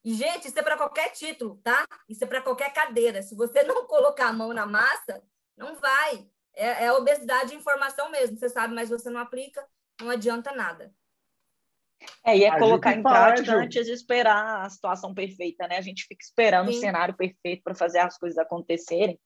E, gente, isso é para qualquer título, tá? Isso é para qualquer cadeira. Se você não colocar a mão na massa, não vai. É, é obesidade de informação mesmo. Você sabe, mas você não aplica, não adianta nada. É, e é a colocar em prática antes de esperar a situação perfeita, né? A gente fica esperando Sim. o cenário perfeito para fazer as coisas acontecerem.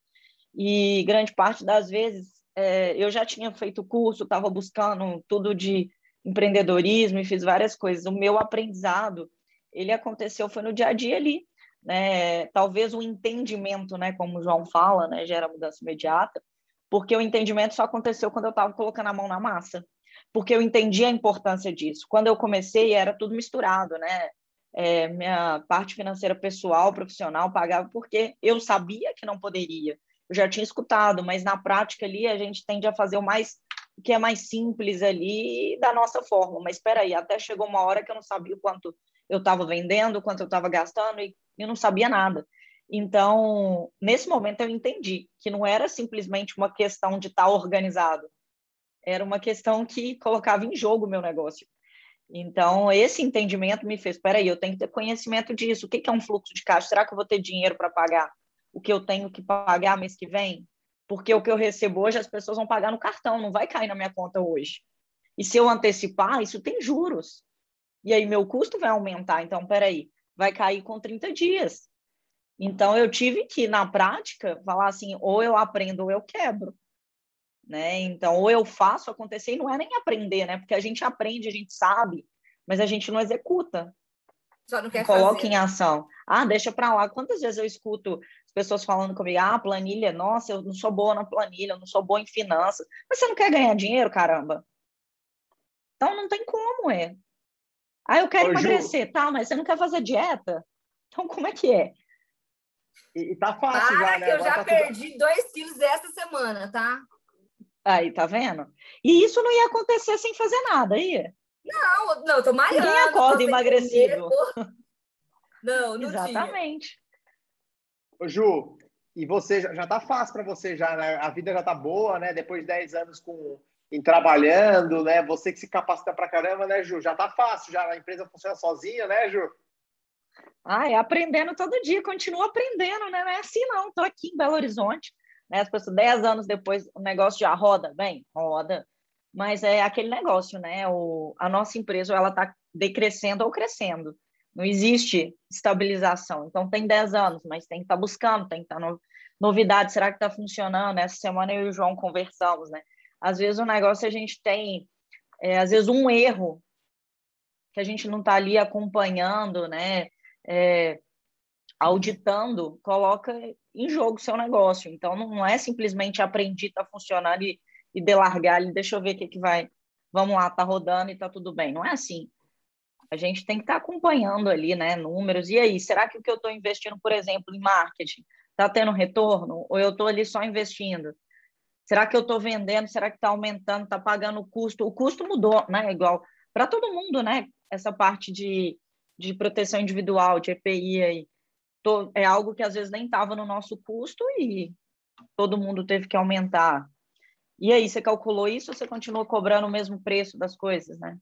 E grande parte das vezes é, eu já tinha feito curso, estava buscando tudo de empreendedorismo e fiz várias coisas. O meu aprendizado, ele aconteceu, foi no dia a dia ali. Né? Talvez o entendimento, né, como o João fala, né, gera mudança imediata, porque o entendimento só aconteceu quando eu estava colocando a mão na massa, porque eu entendi a importância disso. Quando eu comecei, era tudo misturado, né? É, minha parte financeira pessoal, profissional, pagava porque eu sabia que não poderia. Eu já tinha escutado, mas na prática ali a gente tende a fazer o mais, o que é mais simples ali da nossa forma. Mas espera aí, até chegou uma hora que eu não sabia o quanto eu estava vendendo, quanto eu estava gastando e eu não sabia nada. Então, nesse momento eu entendi que não era simplesmente uma questão de estar organizado, era uma questão que colocava em jogo o meu negócio. Então, esse entendimento me fez, espera aí, eu tenho que ter conhecimento disso. O que é um fluxo de caixa? Será que eu vou ter dinheiro para pagar o que eu tenho que pagar mês que vem? Porque o que eu recebo hoje, as pessoas vão pagar no cartão, não vai cair na minha conta hoje. E se eu antecipar, isso tem juros. E aí meu custo vai aumentar. Então, espera aí, vai cair com trinta dias. Então, eu tive que, na prática, falar assim, ou eu aprendo ou eu quebro. Né? Então, ou eu faço acontecer, e não é nem aprender, né? Porque a gente aprende, a gente sabe, mas a gente não executa. Só não quer fazer. Coloca em ação. Ah, deixa para lá. Quantas vezes eu escuto as pessoas falando comigo, ah, planilha, nossa, eu não sou boa na planilha, eu não sou boa em finanças. Mas você não quer ganhar dinheiro, caramba? Então, não tem como, é. Ah, eu quero Ô, emagrecer, Ju, tá, mas você não quer fazer dieta? Então, como é que é? E, e tá fácil, para já, né? que eu Agora já tá perdi tudo... dois quilos essa semana, tá? Aí, tá vendo? E isso não ia acontecer sem fazer nada, ia? Não, não, eu tô malhando. Ninguém acorda emagrecido. Não, não Exatamente. Tinha. Ô, Ju, e você, já, já tá fácil para você, já, né? A vida já tá boa, né? Depois de dez anos com, em, trabalhando, né? Você que se capacita pra caramba, né, Ju? Já tá fácil, já a empresa funciona sozinha, né, Ju? Ah, é aprendendo todo dia, continua aprendendo, né? Não é assim, não. Tô aqui em Belo Horizonte. Né? As pessoas, dez anos depois, o negócio já roda, bem, roda, mas é aquele negócio, né? O, a nossa empresa, ela está decrescendo ou crescendo, não existe estabilização, então tem dez anos, mas tem que estar buscando, tem que estar no, novidade, será que está funcionando? Essa semana eu e o João conversamos, né? Às vezes o negócio a gente tem, é, às vezes um erro, que a gente não está ali acompanhando, né? É, auditando, coloca em jogo o seu negócio. Então, não é simplesmente aprendi, tá funcionando e, e de largar ali, deixa eu ver o que que vai, vamos lá, tá rodando e tá tudo bem. Não é assim. A gente tem que estar tá acompanhando ali, né, números. E aí, será que o que eu tô investindo, por exemplo, em marketing, tá tendo retorno? Ou eu tô ali só investindo? Será que eu tô vendendo? Será que tá aumentando? Tá pagando o custo? O custo mudou, né, igual para todo mundo, né, essa parte de, de proteção individual, de E P I aí. É algo que às vezes nem estava no nosso custo e todo mundo teve que aumentar. E aí, você calculou isso ou você continua cobrando o mesmo preço das coisas, né?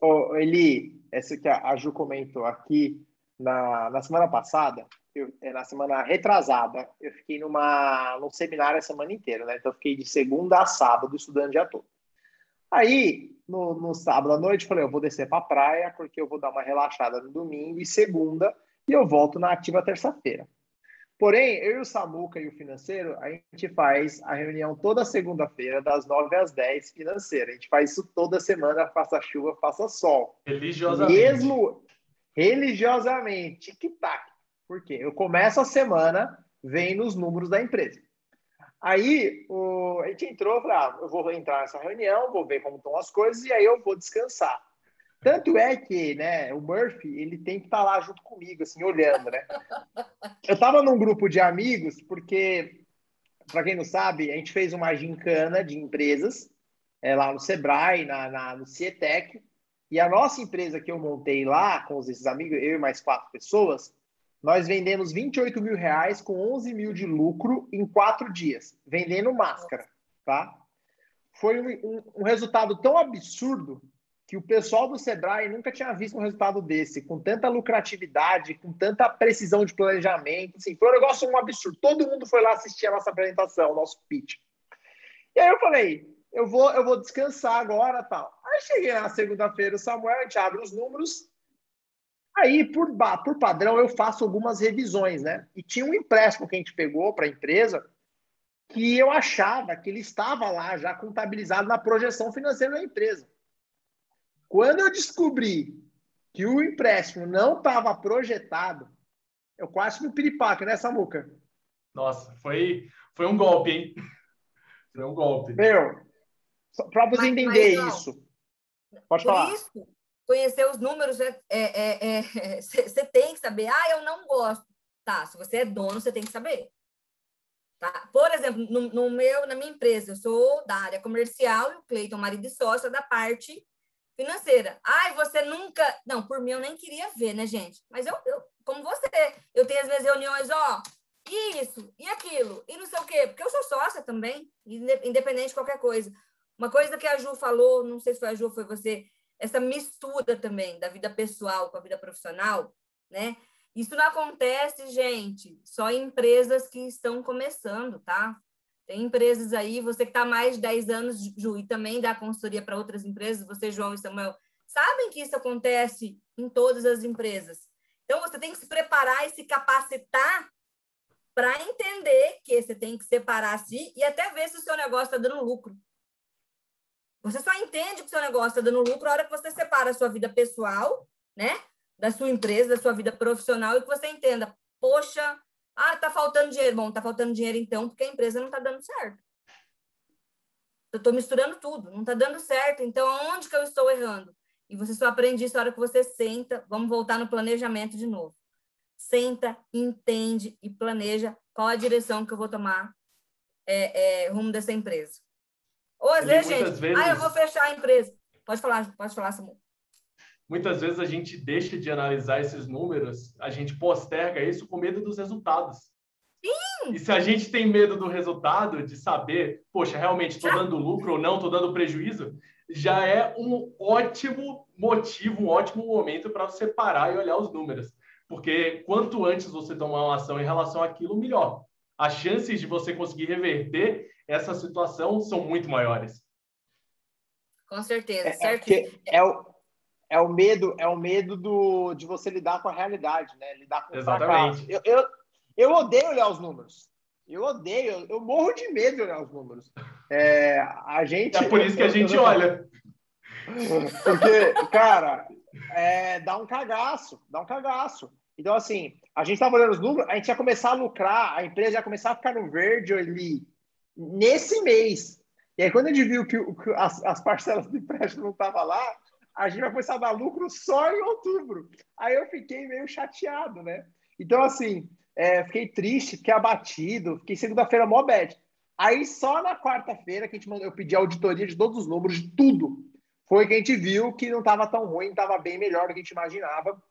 Ô, Eli, essa que a Ju comentou aqui, na, na semana passada, eu, na semana retrasada, eu fiquei numa, num seminário a semana inteira, né? Então, eu fiquei de segunda a sábado estudando o dia todo. Aí, no, no sábado à noite, eu falei, eu vou descer para a praia porque eu vou dar uma relaxada no domingo e segunda... E eu volto na ativa terça-feira. Porém, eu e o Samuca e o financeiro, a gente faz a reunião toda segunda-feira, das nove às dez, financeira. A gente faz isso toda semana, faça chuva, faça sol. Religiosamente. Mesmo religiosamente, tic-tac. Por quê? Eu começo a semana vendo os números da empresa. Aí, o... a gente entrou e falou, ah, eu vou entrar nessa reunião, vou ver como estão as coisas e aí eu vou descansar. Tanto é que, né, o Murphy, ele tem que estar tá lá junto comigo, assim, olhando, né? Eu estava num grupo de amigos, porque, para quem não sabe, a gente fez uma gincana de empresas, é, lá no Sebrae, na, na, no Cietec, e a nossa empresa que eu montei lá, com esses amigos, eu e mais quatro pessoas, nós vendemos vinte e oito mil reais com onze mil de lucro em quatro dias, vendendo máscara, tá? Foi um, um, um resultado tão absurdo que o pessoal do Sebrae nunca tinha visto um resultado desse, com tanta lucratividade, com tanta precisão de planejamento. Assim, foi um negócio um absurdo. Todo mundo foi lá assistir a nossa apresentação, o nosso pitch. E aí eu falei, eu vou, eu vou descansar agora, tal. Aí cheguei na segunda-feira, o Samuel, a gente abre os números. Aí, por, por padrão, eu faço algumas revisões, né? E tinha um empréstimo que a gente pegou para a empresa, que eu achava que ele estava lá já contabilizado na projeção financeira da empresa. Quando eu descobri que o empréstimo não estava projetado, eu quase me piripaque, né, Samuca? Nossa, foi, foi um golpe, hein? Foi um golpe. Meu, para você entender isso. Pode falar. Por isso, conhecer os números, você é, é, é, é, tem que saber. Ah, eu não gosto. Tá, se você é dono, você tem que saber. Tá? Por exemplo, no, no meu, na minha empresa, eu sou da área comercial, e o Clayton, marido e sócio, é da parte... financeira. Ai, você nunca... Não, por mim eu nem queria ver, né, gente? Mas eu, eu como você, eu tenho as minhas reuniões, ó, e isso, e aquilo, e não sei o quê, porque eu sou sócia também, independente de qualquer coisa. Uma coisa que a Ju falou, não sei se foi a Ju ou foi você, essa mistura também da vida pessoal com a vida profissional, né? Isso não acontece, gente, só em empresas que estão começando, tá? Tem empresas aí, você que está há mais de dez anos, Ju, e também dá consultoria para outras empresas, você, João e Samuel, sabem que isso acontece em todas as empresas. Então, você tem que se preparar e se capacitar para entender que você tem que separar a si e até ver se o seu negócio está dando lucro. Você só entende que o seu negócio está dando lucro a hora que você separa a sua vida pessoal, né, da sua empresa, da sua vida profissional, e que você entenda, poxa, ah, tá faltando dinheiro. Bom, tá faltando dinheiro então porque a empresa não tá dando certo. Eu tô misturando tudo, não tá dando certo. Então, aonde que eu estou errando? E você só aprende isso na hora que você senta. Vamos voltar no planejamento de novo. Senta, entende e planeja qual a direção que eu vou tomar é, é, rumo dessa empresa. Ou às vezes, gente, vezes... ah, eu vou fechar a empresa. Pode falar, pode falar, Samuel. Muitas vezes a gente deixa de analisar esses números, a gente posterga isso com medo dos resultados. Sim. E se a gente tem medo do resultado, de saber, poxa, realmente estou dando lucro ou não, estou dando prejuízo, já é um ótimo motivo, um ótimo momento para você parar e olhar os números. Porque quanto antes você tomar uma ação em relação àquilo, melhor. As chances de você conseguir reverter essa situação são muito maiores. Com certeza. É, certo. É, é o... É o medo, é o medo do, de você lidar com a realidade, né? Lidar com o fracasso. Eu, eu, eu odeio olhar os números. Eu odeio, eu, eu morro de medo de olhar os números. É, a gente, é por isso que a gente olha. Porque, cara, é, dá um cagaço, dá um cagaço. Então, assim, a gente estava olhando os números, a gente ia começar a lucrar, a empresa ia começar a ficar no verde ali nesse mês. E aí, quando a gente viu que, que as, as parcelas do empréstimo não estavam lá, a gente vai começar a dar lucro só em outubro. Aí eu fiquei meio chateado, né? Então, assim, é, fiquei triste, fiquei abatido, fiquei segunda-feira mó bad. Aí só na quarta-feira que a gente mandou, eu pedi auditoria de todos os números, de tudo. Foi que a gente viu que não estava tão ruim, estava bem melhor do que a gente imaginava.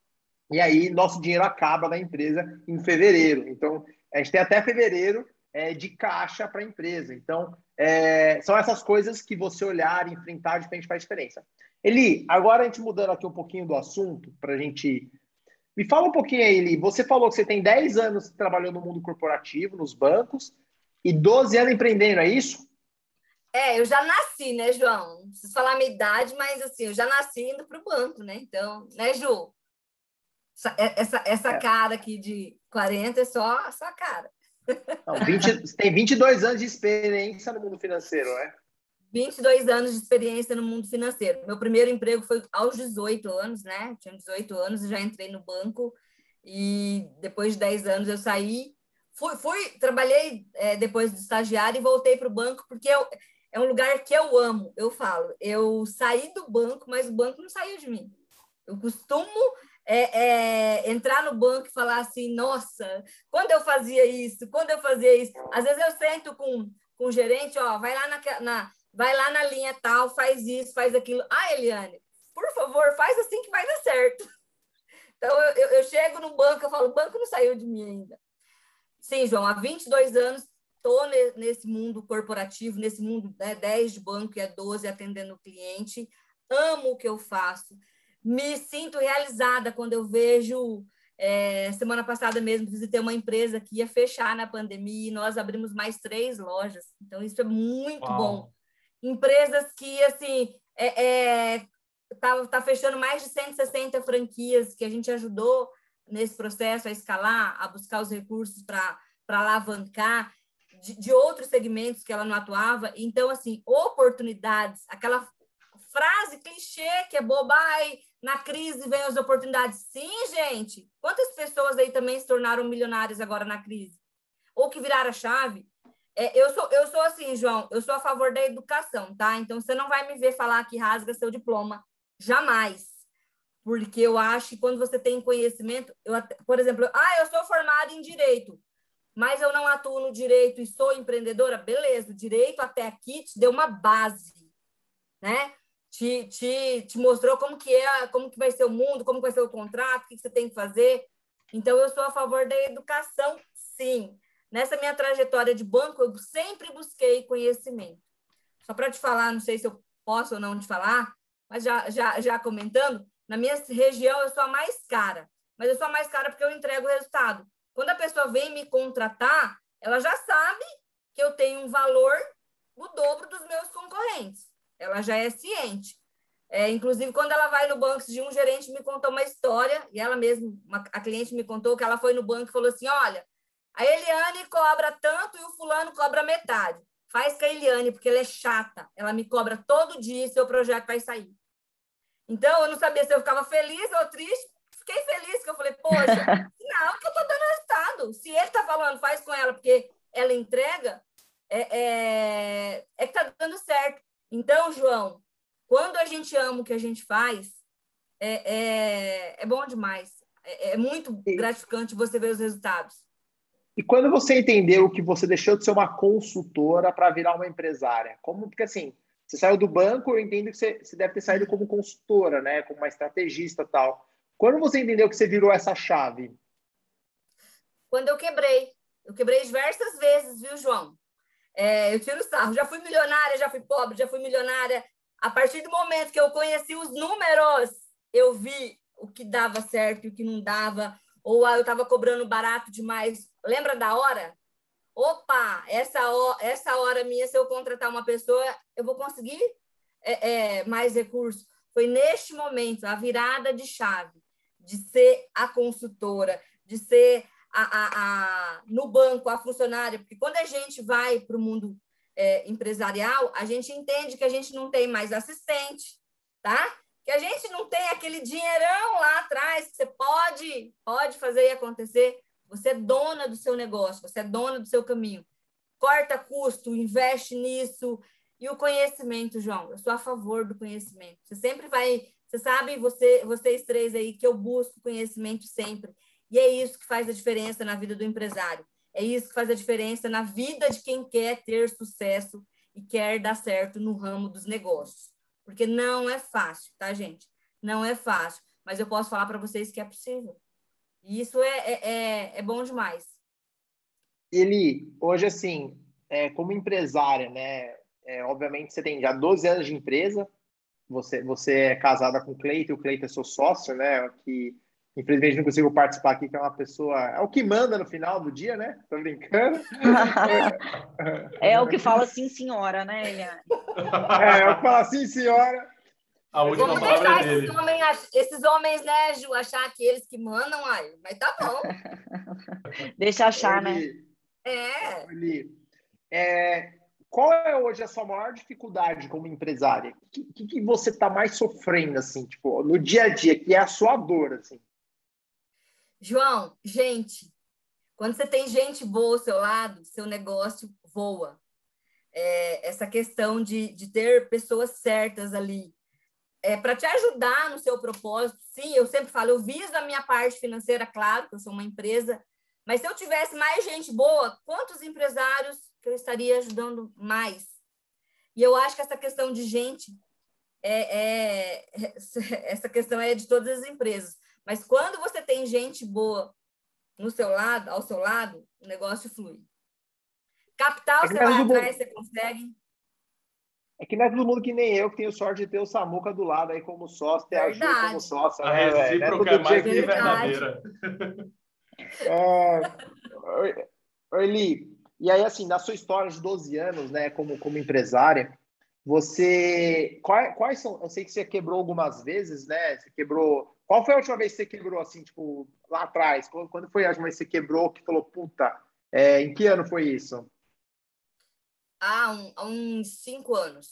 E aí nosso dinheiro acaba na empresa em fevereiro. Então, a gente tem até fevereiro é, de caixa para a empresa. Então, é, são essas coisas que você olhar e enfrentar de frente faz diferença. Eli, agora a gente mudando aqui um pouquinho do assunto, para a gente... Me fala um pouquinho aí, Eli. Você falou que você tem dez anos trabalhando no mundo corporativo, nos bancos, e doze anos empreendendo, é isso? É, eu já nasci, né, João? Não preciso falar a minha idade, mas assim, eu já nasci indo para o banco, né? Então, né, Ju? Essa, essa, essa é. Cara aqui de quarenta é só, só a cara. Não, vinte, você tem vinte e dois anos de experiência no mundo financeiro, né? vinte e dois anos de experiência no mundo financeiro. Meu primeiro emprego foi aos dezoito anos, né? Tinha dezoito anos e já entrei no banco. E depois de dez anos eu saí. Fui, fui trabalhei é, depois de estagiário e voltei para o banco, porque eu, é um lugar que eu amo, eu falo. Eu saí do banco, mas o banco não saiu de mim. Eu costumo é, é, entrar no banco e falar assim, nossa, quando eu fazia isso? Quando eu fazia isso? Às vezes eu sento com, com o gerente, ó, vai lá na... na vai lá na linha tal, faz isso, faz aquilo. Ah, Eliane, por favor, faz assim que vai dar certo. Então, eu, eu chego no banco, eu falo, o banco não saiu de mim ainda. Sim, João, há vinte e dois anos estou nesse mundo corporativo, nesse mundo, né, dez de banco e é doze atendendo o cliente. Amo o que eu faço. Me sinto realizada quando eu vejo... É, semana passada mesmo, visitei uma empresa que ia fechar na pandemia e nós abrimos mais três lojas. Então, isso é muito Uau. Bom. Empresas que, assim, é, é, tá, tá fechando mais de cento e sessenta franquias que a gente ajudou nesse processo a escalar, a buscar os recursos para alavancar de, de outros segmentos que ela não atuava. Então, assim, oportunidades, aquela frase clichê que é boba, ai, na crise vem as oportunidades. Sim, gente! Quantas pessoas aí também se tornaram milionárias agora na crise? Ou que viraram a chave? É, eu, sou, eu sou assim, João, eu sou a favor da educação, tá? Então, você não vai me ver falar que rasga seu diploma, jamais. Porque eu acho que quando você tem conhecimento, eu até, por exemplo, ah, eu sou formada em direito, mas eu não atuo no direito e sou empreendedora, beleza, o direito até aqui te deu uma base, né? Te, te, te mostrou como que é, como que vai ser o mundo, como que vai ser o contrato, o que você tem que fazer. Então, eu sou a favor da educação, sim. Nessa minha trajetória de banco, eu sempre busquei conhecimento. Só para te falar, não sei se eu posso ou não te falar, mas já, já, já comentando, na minha região eu sou a mais cara, mas eu sou a mais cara porque eu entrego o resultado. Quando a pessoa vem me contratar, ela já sabe que eu tenho um valor o dobro dos meus concorrentes. Ela já é ciente. É, inclusive, quando ela vai no banco de um gerente, me contou uma história, e ela mesma, uma, a cliente me contou que ela foi no banco e falou assim, olha, a Eliane cobra tanto e o fulano cobra metade. Faz com a Eliane, porque ela é chata. Ela me cobra todo dia e seu projeto vai sair. Então, eu não sabia se eu ficava feliz ou triste. Fiquei feliz, que eu falei, poxa, não, que eu estou dando resultado. Se ele está falando, faz com ela, porque ela entrega, é, é, é que está dando certo. Então, João, quando a gente ama o que a gente faz, é, é, é bom demais. É, é muito gratificante você ver os resultados. E quando você entendeu que você deixou de ser uma consultora para virar uma empresária? Como, porque assim, você saiu do banco, eu entendo que você, você deve ter saído como consultora, né? Como uma estrategista e tal. Quando você entendeu que você virou essa chave? Quando eu quebrei. Eu quebrei diversas vezes, viu, João? É, eu tiro sarro. Já fui milionária, já fui pobre, já fui milionária. A partir do momento que eu conheci os números, eu vi o que dava certo e o que não dava. Ou ah, eu estava cobrando barato demais. Lembra da hora? Opa, essa hora, essa hora minha, se eu contratar uma pessoa, eu vou conseguir é, é, mais recursos. Foi neste momento, a virada de chave, de ser a consultora, de ser a, a, a, no banco, a funcionária. Porque quando a gente vai para o mundo É, empresarial, a gente entende que a gente não tem mais assistente, tá? Que a gente não tem aquele dinheirão lá atrás que você pode, pode fazer e acontecer. Você é dona do seu negócio, você é dona do seu caminho. Corta custo, investe nisso. E o conhecimento, João, eu sou a favor do conhecimento. Você sempre vai, você sabe, você, vocês três aí, que eu busco conhecimento sempre. E é isso que faz a diferença na vida do empresário. É isso que faz a diferença na vida de quem quer ter sucesso e quer dar certo no ramo dos negócios. Porque não é fácil, tá, gente? Não é fácil. Mas eu posso falar para vocês que é possível. E isso é, é, é, é bom demais. Eli, hoje, assim, é, como empresária, né? É, obviamente, você tem já doze anos de empresa. Você, você é casada com o Clayton, o Clayton é seu sócio, né? Que... Infelizmente, não consigo participar aqui, que é uma pessoa... É o que manda no final do dia, né? Tô brincando. É o que fala sim, senhora, né, Eliane? É, é o que fala sim, senhora. A última Vamos palavra é dele. Esses homens, esses homens, né, Ju, achar que eles que mandam, aí. Mas tá bom. Deixa achar, Eli, né? É. Eli, é, qual é hoje a sua maior dificuldade como empresária? O que, que, que você tá mais sofrendo, assim, tipo, no dia a dia, que é a sua dor, assim? João, gente, quando você tem gente boa ao seu lado, seu negócio voa. É, essa questão de, de ter pessoas certas ali, é, para te ajudar no seu propósito, sim, eu sempre falo, eu viso a minha parte financeira, claro, que eu sou uma empresa, mas se eu tivesse mais gente boa, quantos empresários que eu estaria ajudando mais? E eu acho que essa questão de gente, é, é, essa questão é de todas as empresas. Mas quando você tem gente boa no seu lado, ao seu lado, o negócio flui. Capital, é você vai atrás, você consegue. É que não é todo mundo que nem eu, que tenho sorte de ter o Samuca do lado aí como sócio, ter a Ju como sócia. A recíproca é mais que verdadeira. É, Eli, e aí assim, na sua história de doze anos, né, como, como empresária, você... Quais, quais são... Eu sei que você quebrou algumas vezes, né? Você quebrou... Qual foi a última vez que você quebrou, assim, tipo, lá atrás? Quando foi a última vez que você quebrou, que falou, puta, é, em que ano foi isso? Ah, um, há uns cinco anos.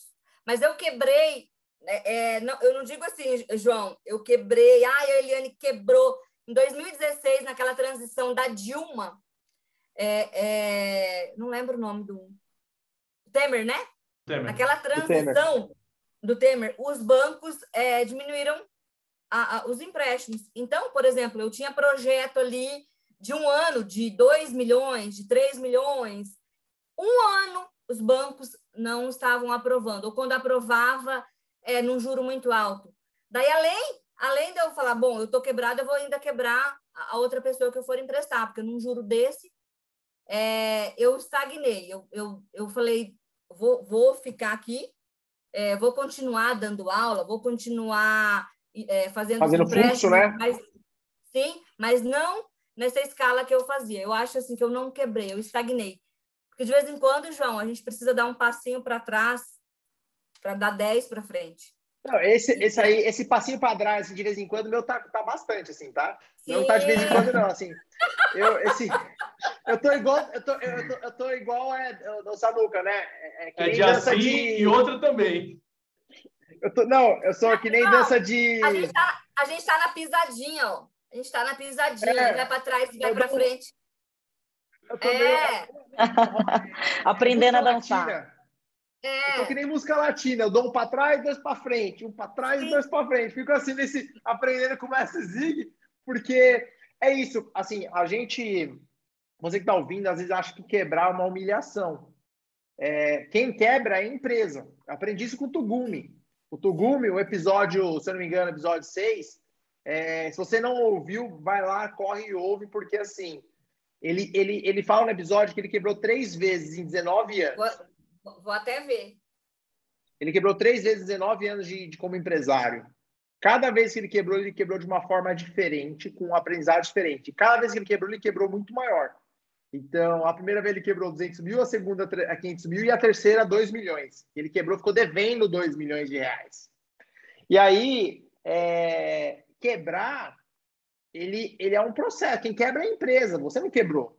Mas eu quebrei, é, é, não, eu não digo assim, João, eu quebrei, ah, a Eliane quebrou. Em dois mil e dezesseis, naquela transição da Dilma, é, é, não lembro o nome do... Temer, né? Temer. Naquela transição do Temer, do Temer os bancos é, diminuíram A, a, os empréstimos. Então, por exemplo, eu tinha projeto ali de um ano, de dois milhões, de três milhões. Um ano, os bancos não estavam aprovando. Ou quando aprovava, é, num juro muito alto. Daí, além, além de eu falar, bom, eu estou quebrada, eu vou ainda quebrar a outra pessoa que eu for emprestar, porque num juro desse, é, eu estagnei. Eu, eu, eu falei, vou, vou ficar aqui, é, vou continuar dando aula, vou continuar é, fazendo... Fazendo curso, né? Mas, sim, mas não nessa escala que eu fazia. Eu acho assim que eu não quebrei, eu estagnei. Porque de vez em quando, João, a gente precisa dar um passinho para trás para dar dez para frente. Não, esse, esse aí, esse passinho para trás de vez em quando, meu tá, tá bastante, assim, tá? Sim. Não tá de vez em quando, não, assim. Eu, esse, eu tô igual, eu tô, eu tô, eu tô igual é, o Sanuca, né? É, que é de assim de... e outra também. Eu tô, não, eu sou que nem não, dança de... A gente, tá, a gente tá na pisadinha, ó. A gente tá na pisadinha, é, vai para trás e vai para tô... frente. Eu tô é. meio... Aprendendo a dançar. É. Eu tô que nem música latina, eu dou um para trás, dois para frente, um para trás e dois para frente. Fico assim, nesse, aprendendo com o Mestre Zig, porque é isso. Assim, a gente, você que tá ouvindo, às vezes acha que quebrar é uma humilhação. É, quem quebra é a empresa. Eu aprendi isso com o Tugume. O Tugume, o episódio, se eu não me engano, episódio seis, é, se você não ouviu, vai lá, corre e ouve, porque assim, ele, ele, ele fala no episódio que ele quebrou três vezes em dezenove anos. What? Vou até ver. Ele quebrou três vezes dezenove anos de, de como empresário. Cada vez que ele quebrou, ele quebrou de uma forma diferente, com um aprendizado diferente. Cada vez que ele quebrou, ele quebrou muito maior. Então, a primeira vez ele quebrou duzentos mil, a segunda a quinhentos mil e a terceira dois milhões. Ele quebrou, ficou devendo dois milhões de reais. E aí, é, quebrar, ele, ele é um processo. Quem quebra é a empresa, você não quebrou.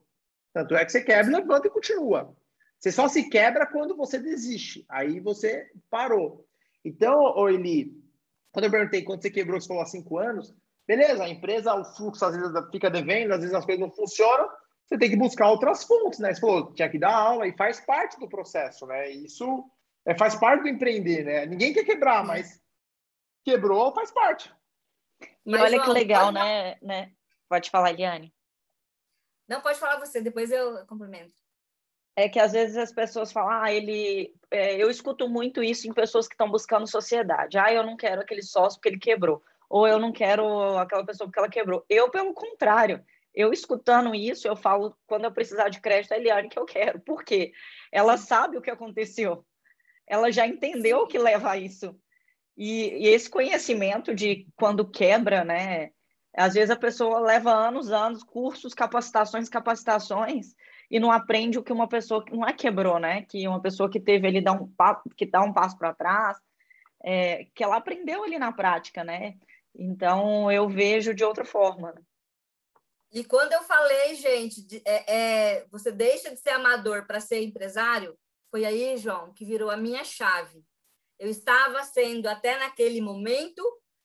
Tanto é que você quebra, levanta e continua. Você só se quebra quando você desiste. Aí você parou. Então, Eli, quando eu perguntei quando você quebrou, você falou há cinco anos. Beleza, a empresa, o fluxo às vezes fica devendo, às vezes as coisas não funcionam. Você tem que buscar outras fontes, né? Você falou, tinha que dar aula e faz parte do processo, né? Isso é, faz parte do empreender, né? Ninguém quer quebrar, mas quebrou, faz parte. E mas olha que legal, pode... né? né? Pode falar, Eliane. Não, pode falar você, depois eu complemento. É que às vezes as pessoas falam, ah, ele... É, eu escuto muito isso em pessoas que estão buscando sociedade. Ah, eu não quero aquele sócio porque ele quebrou. Ou eu não quero aquela pessoa porque ela quebrou. Eu, pelo contrário, eu escutando isso, eu falo, quando eu precisar de crédito, é a Eliane que eu quero. Por quê? Ela sabe o que aconteceu. Ela já entendeu o que leva a isso. E, e esse conhecimento de quando quebra, né? Às vezes a pessoa leva anos, anos, cursos, capacitações, capacitações... e não aprende o que uma pessoa que não é quebrou, né? Que uma pessoa que teve ali, dá um passo, que dá um passo para trás, é, que ela aprendeu ali na prática, né? Então, eu vejo de outra forma. E quando eu falei, gente, de, é, é, você deixa de ser amador para ser empresário, foi aí, João, que virou a minha chave. Eu estava sendo, até naquele momento,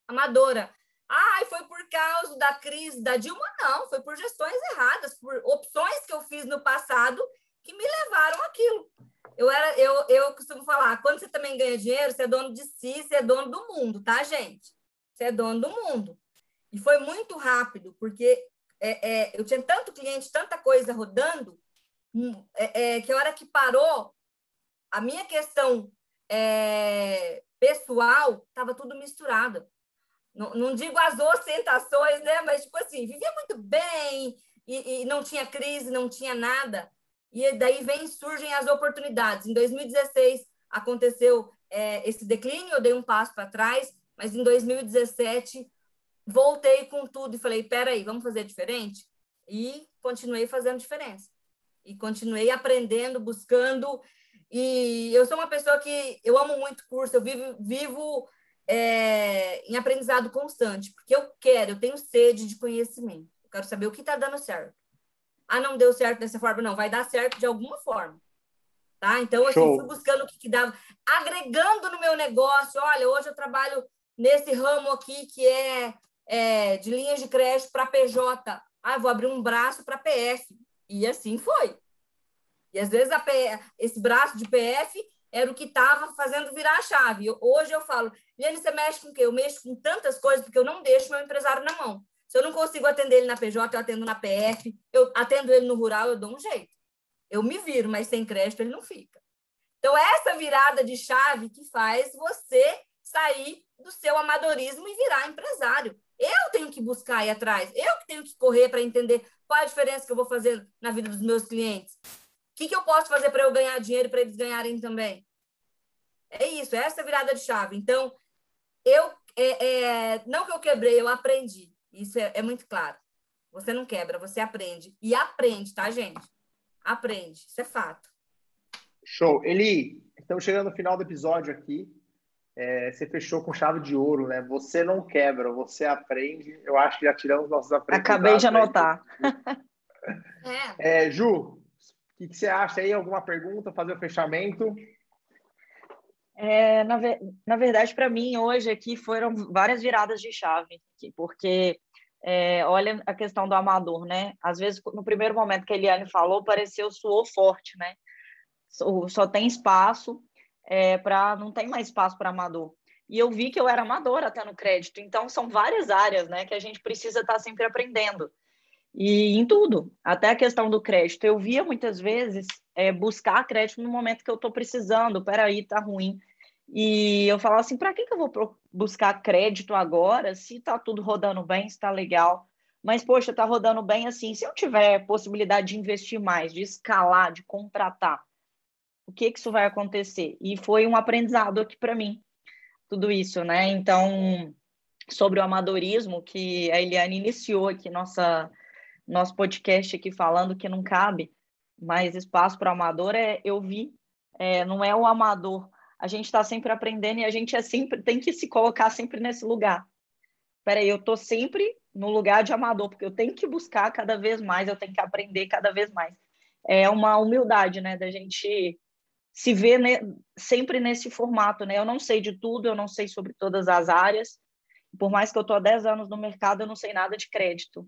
amadora. Ah, foi por causa da crise da Dilma? Não, foi por gestões erradas, por opções que eu fiz no passado que me levaram àquilo. Eu, era, eu, eu costumo falar, quando você também ganha dinheiro, você é dono de si, você é dono do mundo, tá, gente? Você é dono do mundo. E foi muito rápido, porque é, é, eu tinha tanto cliente, tanta coisa rodando, é, é, que a hora que parou, a minha questão é, pessoal estava tudo misturada. Não, não digo as ostentações, né? Mas, tipo assim, vivia muito bem e, e não tinha crise, não tinha nada. E daí vem, surgem as oportunidades. Em dois mil e dezesseis aconteceu é, esse declínio, eu dei um passo para trás, mas em dois mil e dezessete voltei com tudo e falei, peraí, vamos fazer diferente? E continuei fazendo diferença. E continuei aprendendo, buscando. E eu sou uma pessoa que... Eu amo muito curso, eu vivo... vivo É, em aprendizado constante, porque eu quero, eu tenho sede de conhecimento. Eu quero saber o que está dando certo. Ah, não deu certo dessa forma? Não, vai dar certo de alguma forma. Tá? Então, assim, fui buscando o que, que dava, agregando no meu negócio. Olha, hoje eu trabalho nesse ramo aqui que é, é de linhas de crédito para P J. Ah, vou abrir um braço para P F. E assim foi. E às vezes a P... esse braço de P F... era o que estava fazendo virar a chave. Eu, hoje eu falo, Eliane, você mexe com o quê? Eu mexo com tantas coisas, porque eu não deixo meu empresário na mão. Se eu não consigo atender ele na P J, eu atendo na P F, eu atendo ele no rural, eu dou um jeito. Eu me viro, mas sem crédito ele não fica. Então, é essa virada de chave que faz você sair do seu amadorismo e virar empresário. Eu tenho que buscar ir atrás, eu que tenho que correr para entender qual é a diferença que eu vou fazer na vida dos meus clientes. O que, que eu posso fazer para eu ganhar dinheiro e para eles ganharem também? É isso, é essa virada de chave. Então, eu é, é, não que eu quebrei, eu aprendi. Isso é, é muito claro. Você não quebra, você aprende. E aprende, tá, gente? Aprende, isso é fato. Show. Eli, estamos chegando no final do episódio aqui. É, você fechou com chave de ouro, né? Você não quebra, você aprende. Eu acho que já tiramos nossos aprendizados. Acabei de anotar. É. É, Ju, o que você acha aí? Alguma pergunta? Fazer o fechamento? É, na, ve na verdade, para mim, hoje aqui foram várias viradas de chave. Porque, é, olha a questão do amador, né? Às vezes, no primeiro momento que a Eliane falou, pareceu, suou forte, né? Só, só tem espaço... É, pra, não tem mais espaço para amador. E eu vi que eu era amadora até no crédito. Então, são várias áreas, né, que a gente precisa estar sempre aprendendo. E em tudo, até a questão do crédito. Eu via muitas vezes é, buscar crédito no momento que eu estou precisando. Peraí, tá ruim. E eu falava assim, para que, que eu vou buscar crédito agora se está tudo rodando bem, se está legal? Mas, poxa, está rodando bem assim. Se eu tiver possibilidade de investir mais, de escalar, de contratar, o que que isso vai acontecer? E foi um aprendizado aqui para mim, tudo isso, né? Então, sobre o amadorismo, que a Eliane iniciou aqui, nossa, nosso podcast aqui falando que não cabe mais espaço para amador, é, eu vi, é, não é o amador. A gente está sempre aprendendo e a gente é sempre, tem que se colocar sempre nesse lugar. Peraí, eu estou sempre no lugar de amador, porque eu tenho que buscar cada vez mais, eu tenho que aprender cada vez mais. É uma humildade, né, da gente... se vê, né, sempre nesse formato, né? Eu não sei de tudo, eu não sei sobre todas as áreas. Por mais que eu estou há dez anos no mercado, eu não sei nada de crédito.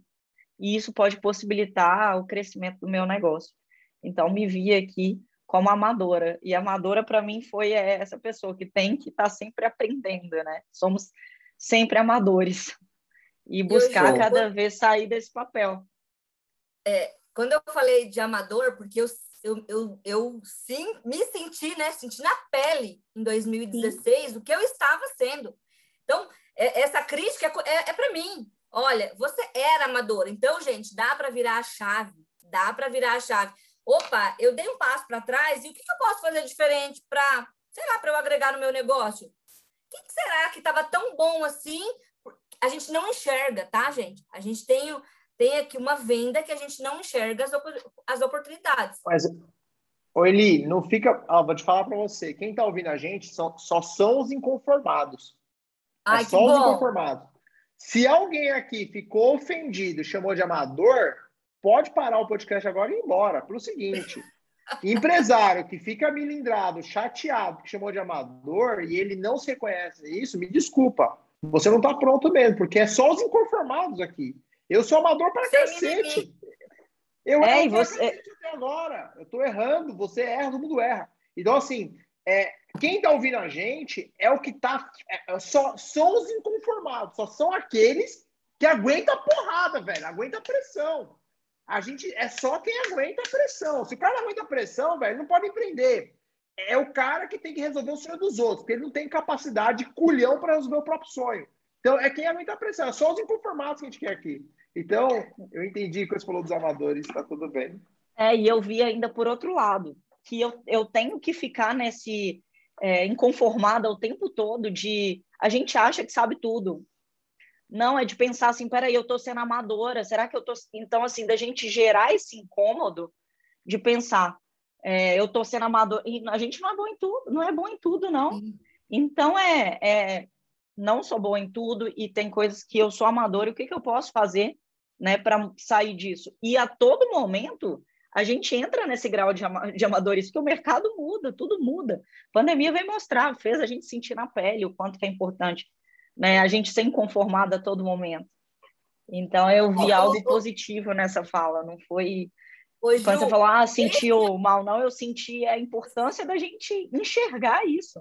E isso pode possibilitar o crescimento do meu negócio. Então, me vi aqui como amadora. E amadora, para mim, foi essa pessoa que tem que estar tá sempre aprendendo, né? Somos sempre amadores. E buscar cada vez sair desse papel. É, quando eu falei de amador, porque eu Eu, eu, eu sim, me senti, né? Senti na pele, em dois mil e dezesseis, sim, o que eu estava sendo. Então, é, essa crítica é, é, é para mim. Olha, você era amadora. Então, gente, dá para virar a chave. Dá para virar a chave. Opa, eu dei um passo para trás e o que, que eu posso fazer diferente para, sei lá, para eu agregar no meu negócio? O que, que será que estava tão bom assim? A gente não enxerga, tá, gente? A gente tem... o, tem aqui uma venda que a gente não enxerga as, op as oportunidades. Mas, ô Eli, não fica... Ah, vou te falar para você. Quem está ouvindo a gente só, só são os inconformados. Ai, é que só bom. Os inconformados. Se alguém aqui ficou ofendido e chamou de amador, pode parar o podcast agora e ir embora. Para o seguinte, empresário que fica milindrado, chateado, que chamou de amador e ele não se reconhece isso, me desculpa. Você não está pronto mesmo, porque é só os inconformados aqui. Eu sou amador pra cacete. Eu é, erro você... cacete até agora. Eu tô errando, você erra, todo mundo erra. Então, assim, é, quem tá ouvindo a gente é o que tá... É, só são os inconformados, só são aqueles que aguentam a porrada, velho. Aguenta a pressão. A gente é só quem aguenta a pressão. Se o cara não aguenta a pressão, velho, não pode empreender. É o cara que tem que resolver o sonho dos outros, porque ele não tem capacidade de culhão pra resolver o próprio sonho. Então, é quem aguenta a pressão. É só os inconformados que a gente quer aqui. Então, eu entendi que você falou dos amadores, tá tudo bem. É, e eu vi ainda por outro lado, que eu, eu tenho que ficar nesse é, inconformada o tempo todo de... A gente acha que sabe tudo. Não, é de pensar assim, peraí, eu tô sendo amadora, será que eu tô... Então, assim, da gente gerar esse incômodo de pensar, é, eu tô sendo amadora... E a gente não é bom em tudo, não é bom em tudo, não. Então, é... é... não sou boa em tudo e tem coisas que eu sou amadora, e o que, que eu posso fazer, né, para sair disso? E a todo momento a gente entra nesse grau de, ama de amadores, porque o mercado muda, tudo muda. A pandemia veio mostrar, fez a gente sentir na pele o quanto que é importante, né, a gente ser inconformada a todo momento. Então eu vi algo positivo nessa fala, não foi... Oi, Ju, quando você falou, ah, sentiu mal, não, eu senti a importância da gente enxergar isso.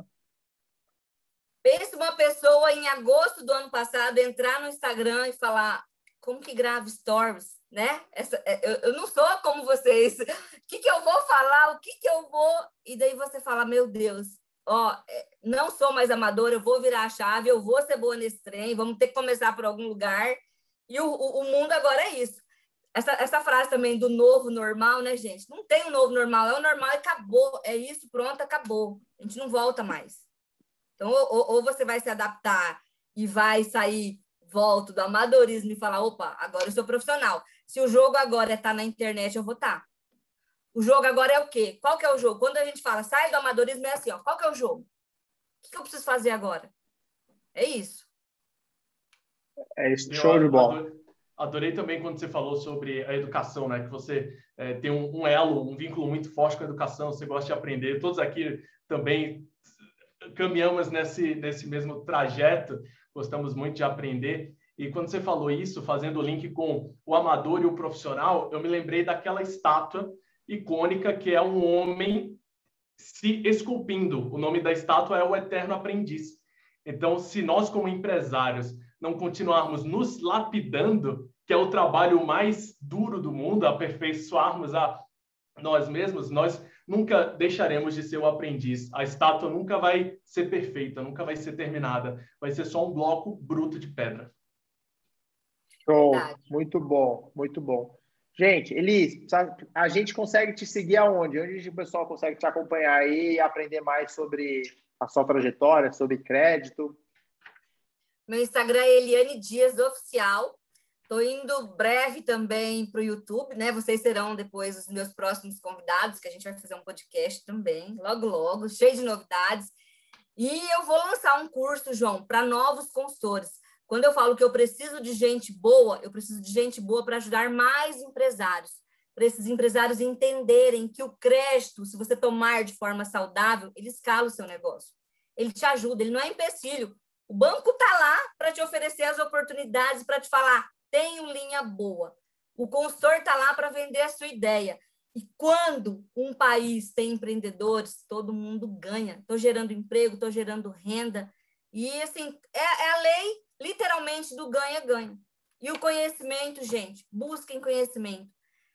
Pense uma pessoa em agosto do ano passado entrar no Instagram e falar como que grava stories, né? Essa, eu, eu não sou como vocês. O que, que eu vou falar? O que, que eu vou... E daí você fala, meu Deus, ó, não sou mais amadora, eu vou virar a chave, eu vou ser boa nesse trem, vamos ter que começar por algum lugar. E o, o, o mundo agora é isso. Essa, essa frase também do novo normal, né, gente? Não tem um novo normal, é o normal e acabou. É isso, pronto, acabou. A gente não volta mais. Então, ou, ou você vai se adaptar e vai sair, volto do amadorismo e falar, opa, agora eu sou profissional. Se o jogo agora é estar na internet, eu vou estar. O jogo agora é o quê? Qual que é o jogo? Quando a gente fala, sai do amadorismo, é assim, ó, qual que é o jogo? O que eu preciso fazer agora? É isso. É isso, show de bola. Adorei também quando você falou sobre a educação, né? Que você é, tem um, um elo, um vínculo muito forte com a educação, você gosta de aprender. Todos aqui também caminhamos nesse, nesse mesmo trajeto, gostamos muito de aprender. E quando você falou isso, fazendo o link com o amador e o profissional, eu me lembrei daquela estátua icônica que é um homem se esculpindo. O nome da estátua é o Eterno Aprendiz. Então, se nós como empresários não continuarmos nos lapidando, que é o trabalho mais duro do mundo, aperfeiçoarmos a nós mesmos, nós nunca deixaremos de ser o aprendiz. A estátua nunca vai ser perfeita, nunca vai ser terminada. Vai ser só um bloco bruto de pedra. Show, muito bom, muito bom. Gente, Elis, a gente consegue te seguir aonde? Onde o pessoal consegue te acompanhar aí e aprender mais sobre a sua trajetória, sobre crédito? Meu Instagram é Eliane Dias Oficial. Estou indo breve também para o YouTube, né? Vocês serão depois os meus próximos convidados, que a gente vai fazer um podcast também, logo, logo, cheio de novidades. E eu vou lançar um curso, João, para novos consultores. Quando eu falo que eu preciso de gente boa, eu preciso de gente boa para ajudar mais empresários, para esses empresários entenderem que o crédito, se você tomar de forma saudável, ele escala o seu negócio, ele te ajuda, ele não é empecilho. O banco está lá para te oferecer as oportunidades, para te falar, tenho linha boa. O consultor está lá para vender a sua ideia. E quando um país tem empreendedores, todo mundo ganha. Estou gerando emprego, estou gerando renda. E, assim, é, é a lei, literalmente, do ganha-ganha. E o conhecimento, gente, busquem conhecimento.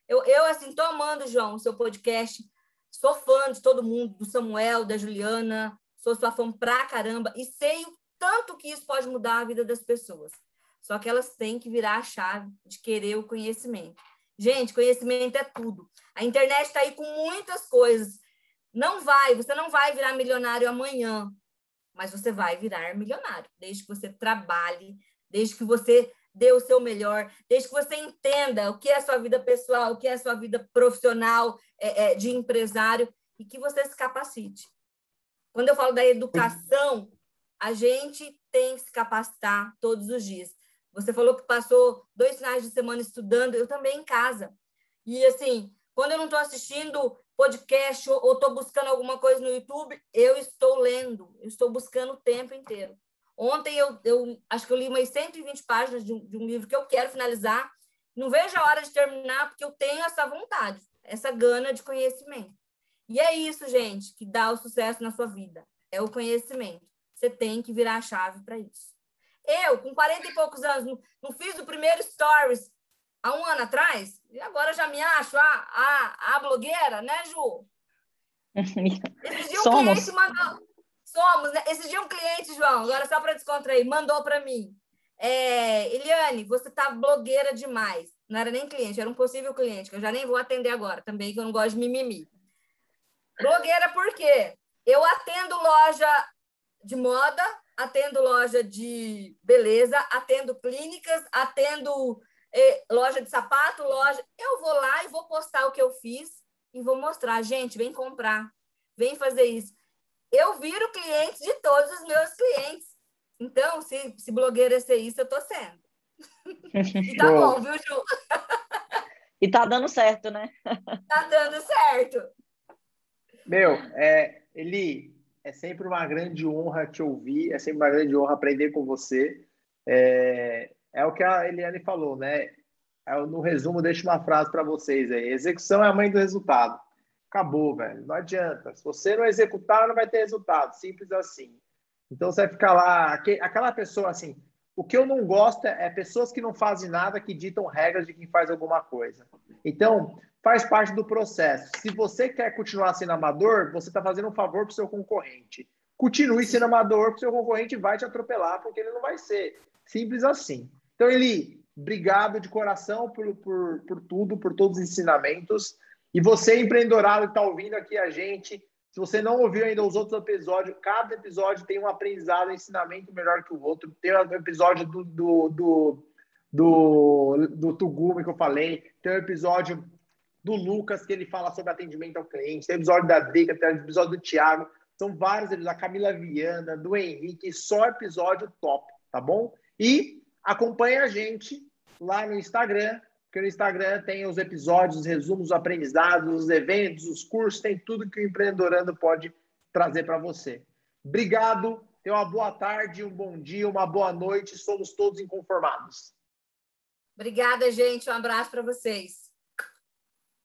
Eu, eu assim, tô amando, João, o seu podcast. Sou fã de todo mundo, do Samuel, da Juliana. Sou sua fã pra caramba. E sei o tanto que isso pode mudar a vida das pessoas. Só que elas têm que virar a chave de querer o conhecimento. Gente, conhecimento é tudo. A internet tá aí com muitas coisas. Não vai, você não vai virar milionário amanhã. Mas você vai virar milionário, desde que você trabalhe, desde que você dê o seu melhor, desde que você entenda o que é a sua vida pessoal, o que é a sua vida profissional, é, é, de empresário, e que você se capacite. Quando eu falo da educação, a gente tem que se capacitar todos os dias. Você falou que passou dois finais de semana estudando, eu também em casa. E, assim, quando eu não estou assistindo podcast ou estou buscando alguma coisa no YouTube, eu estou lendo, eu estou buscando o tempo inteiro. Ontem eu, eu acho que eu li umas cento e vinte páginas de um, de um livro que eu quero finalizar, não vejo a hora de terminar, porque eu tenho essa vontade, essa gana de conhecimento. E é isso, gente, que dá o sucesso na sua vida, é o conhecimento. Você tem que virar a chave para isso. Eu, com quarenta e poucos anos, não, não fiz o primeiro stories há um ano atrás, e agora já me acho a, a, a blogueira, né, Ju? Esse dia um Somos. cliente mandou... Somos, né? Esse dia um cliente, João, agora só para descontrair, mandou para mim. É, Eliane, você tá blogueira demais. Não era nem cliente, era um possível cliente, que eu já nem vou atender agora também, que eu não gosto de mimimi. Blogueira por quê? Eu atendo loja de moda, atendo loja de beleza, atendo clínicas, atendo... loja de sapato, loja... Eu vou lá e vou postar o que eu fiz e vou mostrar. Gente, vem comprar. Vem fazer isso. Eu viro cliente de todos os meus clientes. Então, se, se blogueira é ser isso, eu tô sendo. E tá bom, viu, Ju? E tá dando certo, né? Tá dando certo. Meu, é, Eli, é sempre uma grande honra te ouvir, é sempre uma grande honra aprender com você. É... É o que a Eliane falou, né? Eu, no resumo, deixo uma frase para vocês aí. Execução é a mãe do resultado. Acabou, velho. Não adianta. Se você não executar, não vai ter resultado. Simples assim. Então, você vai ficar lá... Aquela pessoa, assim... O que eu não gosto é pessoas que não fazem nada, que ditam regras de quem faz alguma coisa. Então, faz parte do processo. Se você quer continuar sendo amador, você está fazendo um favor para o seu concorrente. Continue sendo amador, porque o seu concorrente vai te atropelar, porque ele não vai ser. Simples assim. Então, Eli, obrigado de coração por, por, por tudo, por todos os ensinamentos. E você, empreendedorado, que está ouvindo aqui a gente, Se você não ouviu ainda os outros episódios, cada episódio tem um aprendizado, um ensinamento melhor que o outro. Tem o um episódio do, do, do, do, do Tugume que eu falei, tem o um episódio do Lucas, que ele fala sobre atendimento ao cliente, tem o um episódio da Drica, tem o um episódio do Thiago, são vários, da Camila Viana, do Henrique, só episódio top, tá bom? E acompanha a gente lá no Instagram, porque no Instagram tem os episódios, os resumos, os aprendizados, os eventos, os cursos, tem tudo que o Empreendedorando pode trazer para você. Obrigado, tenha uma boa tarde, um bom dia, uma boa noite, somos todos inconformados. Obrigada, gente, um abraço para vocês.